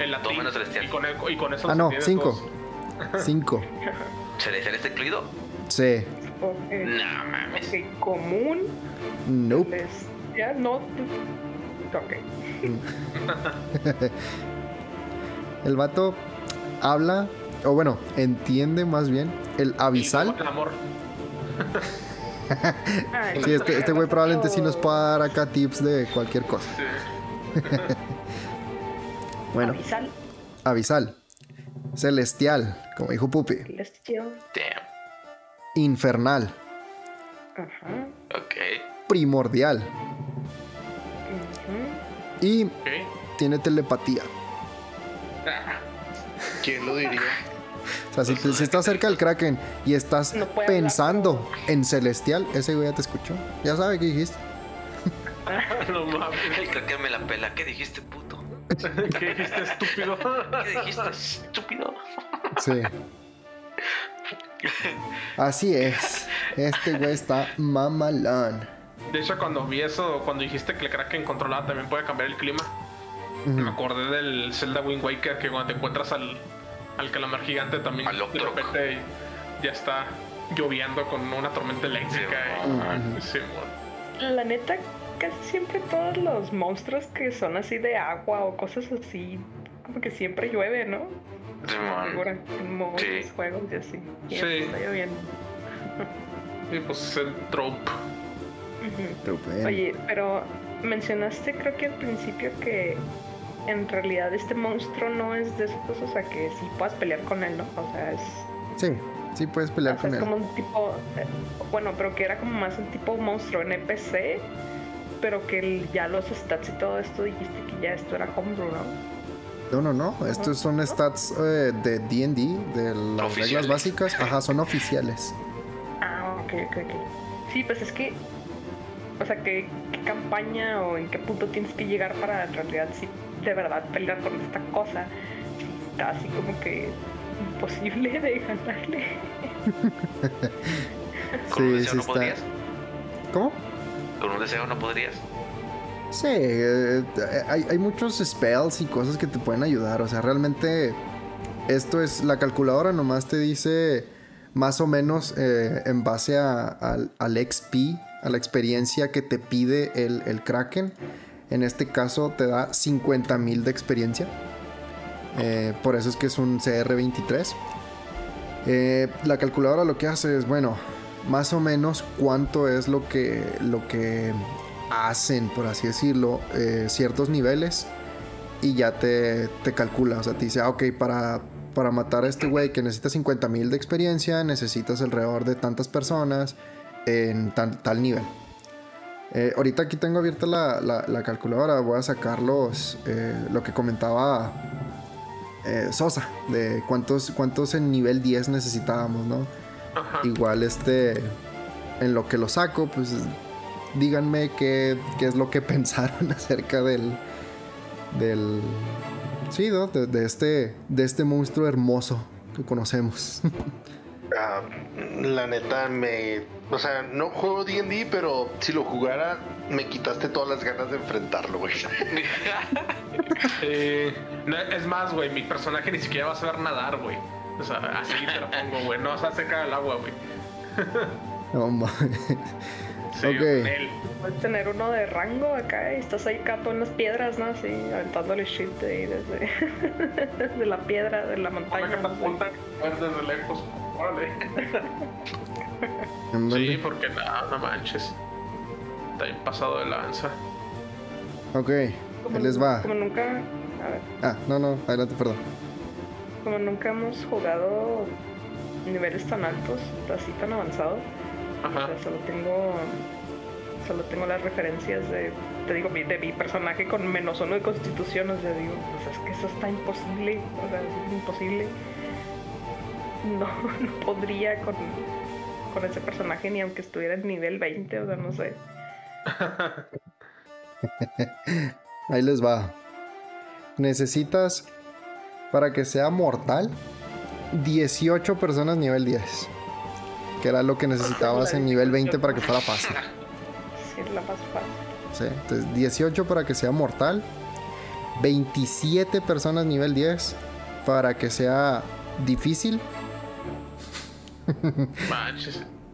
El latín, y con eso... no, 5. ¿Celestial está incluido? Sí. Okay. No mames. ¿El común? Nope. Ya no... Ok. El vato habla... o bueno, entiende más bien el abisal. El amor. Sí, este güey probablemente sí nos pueda dar acá tips de cualquier cosa. Sí. Bueno, abisal, celestial, como dijo Pupi, celestial, infernal, primordial, y tiene telepatía. ¿Quién lo diría? O sea, si estás cerca del Kraken y estás pensando en celestial, ese güey ya te escuchó, ya sabe qué dijiste. No mames, el Kraken me la pela, ¿qué dijiste, puto? ¿Qué dijiste, estúpido? Sí. Así es. Este güey está mamalón. De hecho, cuando vi eso, cuando dijiste que el Kraken controlaba también puede cambiar el clima, me acordé del Zelda Wind Waker, que cuando te encuentras al calamar gigante también de repente ya está lloviendo con una tormenta eléctrica. La neta, casi siempre todos los monstruos que son así de agua o cosas así, como que siempre llueve, ¿no? Sí. Juegos y así. Sí. Está lloviendo. Y pues el Trump. Estupendo. Oye, pero mencionaste, creo que al principio, que en realidad este monstruo no es de esos, o sea, que sí puedas pelear con él, ¿no? O sea, es... Sí, sí puedes pelear, o sea, con él. Es como un tipo... Bueno, pero que era como más un tipo monstruo NPC, pero que ya los stats y todo esto, dijiste que ya esto era homebrew, ¿no? No. Estos son stats de D&D, de las reglas básicas. Ajá, son oficiales. Ah, ok. Sí, pues es que... O sea, ¿qué campaña o en qué punto tienes que llegar para en realidad, si de verdad pelear con esta cosa? Está así como que imposible de ganarle. ¿Con un deseo no podrías? ¿Cómo? ¿Con un deseo no podrías? Sí, hay muchos spells y cosas que te pueden ayudar. O sea, realmente esto es... La calculadora nomás te dice más o menos en base al XP, a la experiencia que te pide el Kraken. En este caso te da 50,000 de experiencia. Por eso es que es un CR23. La calculadora lo que hace es, bueno, más o menos cuánto es lo que hacen, por así decirlo, ciertos niveles, y ya te calcula. O sea, te dice, ok, para matar a este güey que necesita 50,000 de experiencia, necesitas alrededor de tantas personas en tal nivel. Ahorita aquí tengo abierta la calculadora. Voy a sacar lo que comentaba Sosa, de cuántos en nivel 10 necesitábamos, ¿no? Ajá. Igual en lo que lo saco, pues díganme qué es lo que pensaron acerca del sí, ¿no? de este monstruo hermoso que conocemos. La neta o sea, no juego D&D, pero si lo jugara me quitaste todas las ganas de enfrentarlo, güey. Es más, güey, mi personaje ni siquiera va a saber nadar, güey. O sea, así te lo pongo, güey. No vas a secar el agua, güey. No mames. Sí, okay. Puedes tener uno de rango acá y estás ahí cato en las piedras, ¿no? Así, aventándole shit ahí desde la piedra, de la montaña. Una catapulta que desde lejos. Órale. Sí, porque no manches. Está bien pasado de lanza. Ok, como les va. Como nunca. A ver. Ah, no, adelante, perdón. Como nunca hemos jugado niveles tan altos, así tan avanzados. Ajá. O sea, solo tengo las referencias de mi personaje con -1 de constitución. O sea, digo, pues es que eso está imposible. O sea, es imposible. No podría con ese personaje, ni aunque estuviera en nivel 20. O sea, no sé. Ahí les va. Necesitas, para que sea mortal, 18 personas nivel 10. Que era lo que necesitabas en nivel 20 para que fuera fácil. Sí, la más fácil. Sí, entonces 18 para que sea mortal, 27 personas nivel 10 para que sea difícil,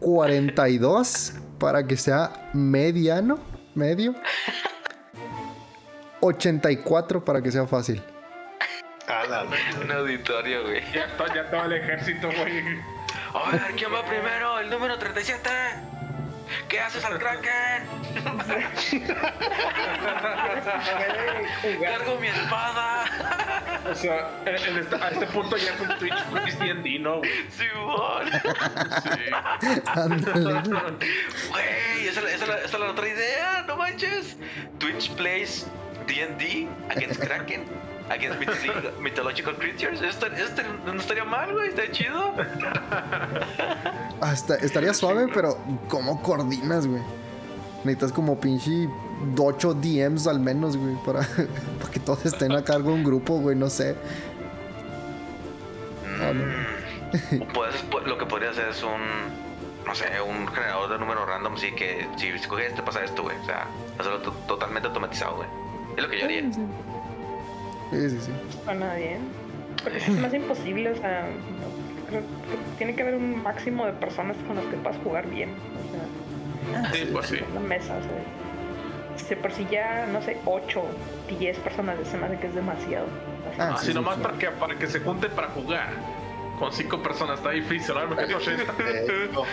42 para que sea medio, 84 para que sea fácil. A la un auditorio, güey. Ya todo el ejército, güey. A ver, ¿quién va primero? El número 37. ¿Qué haces al Kraken? Cargo mi espada. O sea, a este punto ya es un Twitch Plus D&D, ¿no, güey? Sí, güey, esa es la otra idea, no manches. Twitch plays D&D against Kraken. Against mythological creatures. Este no estaría mal, güey. Está chido. Estaría suave, pero ¿cómo coordinas, güey? Necesitas como pinche 8 DMs al menos, güey, para que todos estén a cargo de un grupo, güey. No sé. Lo que podría hacer es un generador de números random. Sí, que si escoges este, pasa esto, güey. O sea, hacerlo totalmente automatizado, güey. Es lo que yo haría. Sí. Suena bien. Porque es más imposible, o sea, creo que tiene que haber un máximo de personas con las que puedas jugar bien. O sea, sí, pues sí. La mesa, o sea, por si ya, no sé, 8, 10 personas, se me hace que es demasiado. Así nomás sí. para que se junten para jugar. Con 5 personas está difícil, ¿no?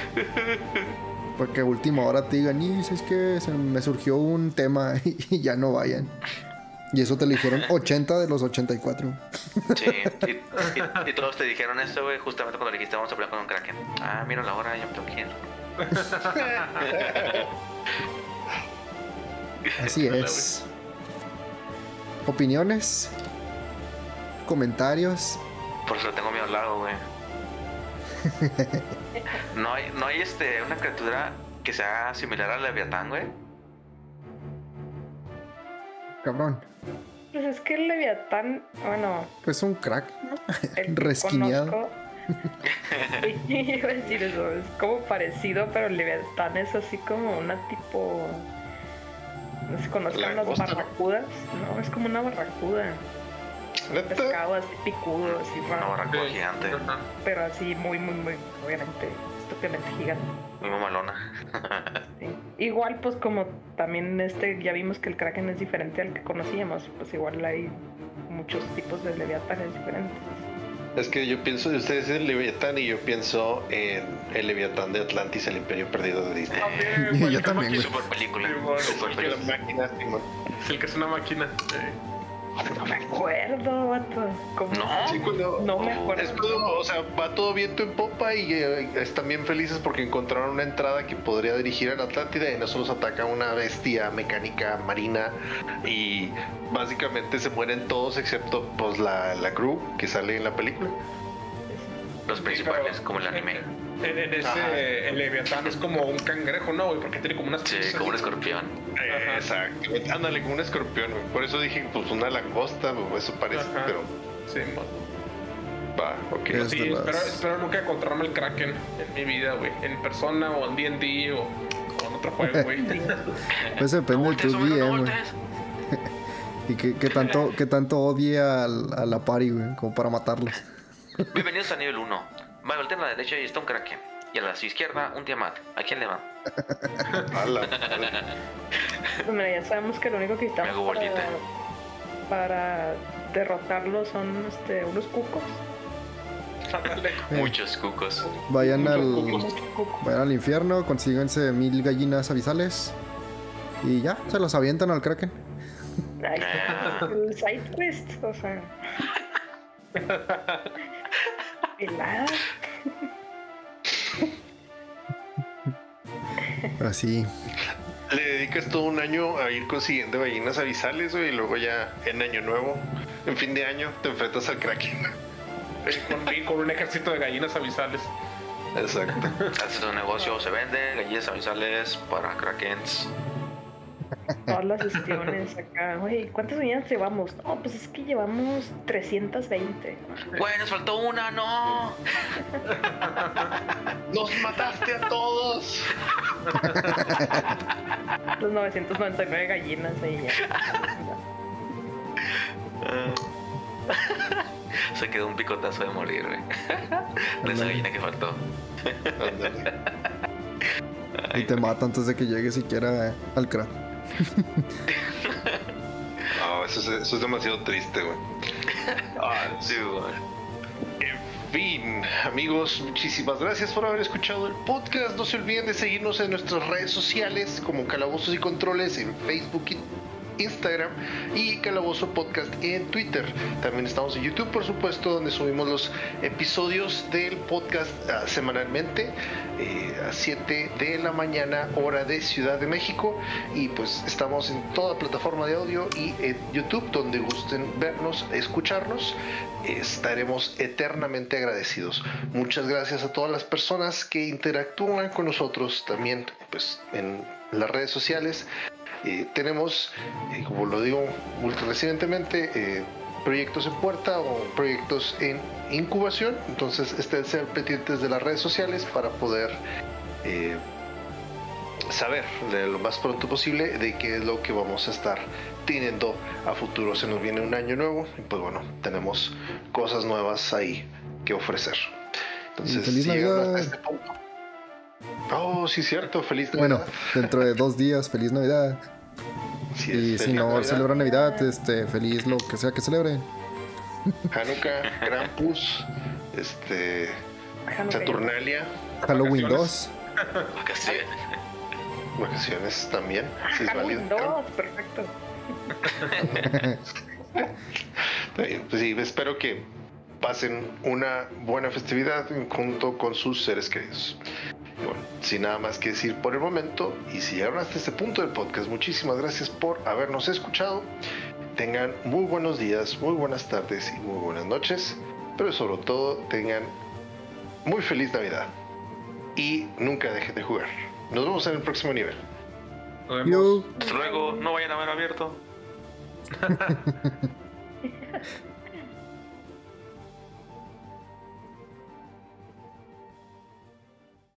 porque última hora te digan, y es que se me surgió un tema y ya no vayan. Y eso te lo dijeron 80 de los 84. Sí, y todos te dijeron eso, güey, justamente cuando le dijiste vamos a pelear con un kraken. Ah, mira la hora, ya me tengo que ir. Así es. ¿Opiniones? ¿Comentarios? Por eso lo tengo miedo al lago, güey. ¿No hay una criatura que sea similar al Leviatán, güey? Cabrón. Pues es que el Leviatán, bueno... es un crack, ¿no? Resquineado. Sí, iba a decir eso. Es como parecido, pero el Leviatán es así como una tipo... No se conozcan las barracudas. No, es como una barracuda. Pescado así picudo, así raro. Una barracuda gigante. Pero así muy, muy, muy, obviamente, estúpidamente gigante. Muy mamalona. Sí. Igual, pues como también ya vimos que el kraken es diferente al que conocíamos, pues igual hay muchos tipos de leviatanes diferentes. Es que yo pienso, ustedes dicen Leviatán y yo pienso en el Leviatán de Atlantis, el Imperio Perdido de Disney. También, yo también. Es super película. Es el que es una máquina. No me acuerdo, vato. ¿Cómo? No, sí, cuando, no me acuerdo. Es todo, o sea, va todo viento en popa y están bien felices porque encontraron una entrada que podría dirigir a la Atlántida y en eso los ataca una bestia mecánica marina y básicamente se mueren todos excepto pues la crew que sale en la película. Los principales, sí, como el anime. El Leviatán es como un cangrejo, ¿no? Porque tiene como unas... Sí, como un escorpión. Exacto. Ándale, como un escorpión. Por eso dije, pues una langosta, pues, eso parece, ajá, pero... Sí, va, ok. Yes, sí, espero nunca encontrarme el kraken en mi vida, güey. En persona o en D&D o en otro juego, güey. Pues depende de tu DM, güey. Y que tanto odia a la party, güey, como para matarlos. Bienvenidos a nivel 1. Va, voltea a la derecha y está un kraken. Y a la izquierda, un Tiamat. ¿A quién le va? Pues mira, ya sabemos que lo único que necesitamos para derrotarlo son unos cucos. Muchos cucos. Vayan al infierno, consíganse 1000 gallinas abisales. Y ya, se los avientan al kraken. El side quest, o sea. Pelada. Así. Le dedicas todo un año a ir consiguiendo gallinas abisales, güey, y luego ya en año nuevo, en fin de año, te enfrentas al kraken. Con un ejército de gallinas abisales. Exacto. Haces un negocio, se venden gallinas abisales para krakens. Todas las sesiones acá, güey, ¿cuántas gallinas llevamos? No, pues es que llevamos 320. Güey, nos faltó una, no. Nos mataste a todos. Los 999 gallinas ahí ya. Se quedó un picotazo de morir, güey. De esa gallina que faltó. Y te mata antes de que llegue siquiera al crack. No, eso es demasiado triste, güey. Sí, güey. En fin, amigos, muchísimas gracias por haber escuchado el podcast. No se olviden de seguirnos en nuestras redes sociales como Calabozos y Controles en Facebook y Instagram, y Calabozo Podcast en Twitter. También estamos en YouTube, por supuesto, donde subimos los episodios del podcast semanalmente a 7 de la mañana, hora de Ciudad de México. Y pues estamos en toda plataforma de audio y en YouTube, donde gusten vernos, escucharnos. Estaremos eternamente agradecidos. Muchas gracias a todas las personas que interactúan con nosotros también, pues, en las redes sociales. Tenemos, como lo digo recientemente, proyectos en puerta o proyectos en incubación, entonces estén pendientes de las redes sociales para poder saber de lo más pronto posible de qué es lo que vamos a estar teniendo a futuro. Se nos viene un año nuevo y pues bueno, tenemos cosas nuevas ahí que ofrecer. Entonces, si llegan a este punto... Oh, sí, cierto, feliz Navidad. Bueno, dentro de 2 días, feliz Navidad. Sí, y si no celebran Navidad, feliz lo que sea que celebren. Hanukkah, Krampus, Saturnalia, Halloween 2. Vacaciones. Vacaciones también. Si es válido. No, perfecto. Pues sí, espero que pasen una buena festividad junto con sus seres queridos. Bueno, sin nada más que decir por el momento, y si llegaron hasta este punto del podcast, muchísimas gracias por habernos escuchado. Tengan muy buenos días, muy buenas tardes y muy buenas noches, pero sobre todo tengan muy feliz Navidad y nunca dejen de jugar. Nos vemos en el próximo nivel. Nos vemos. Hasta luego, no vayan a ver abierto.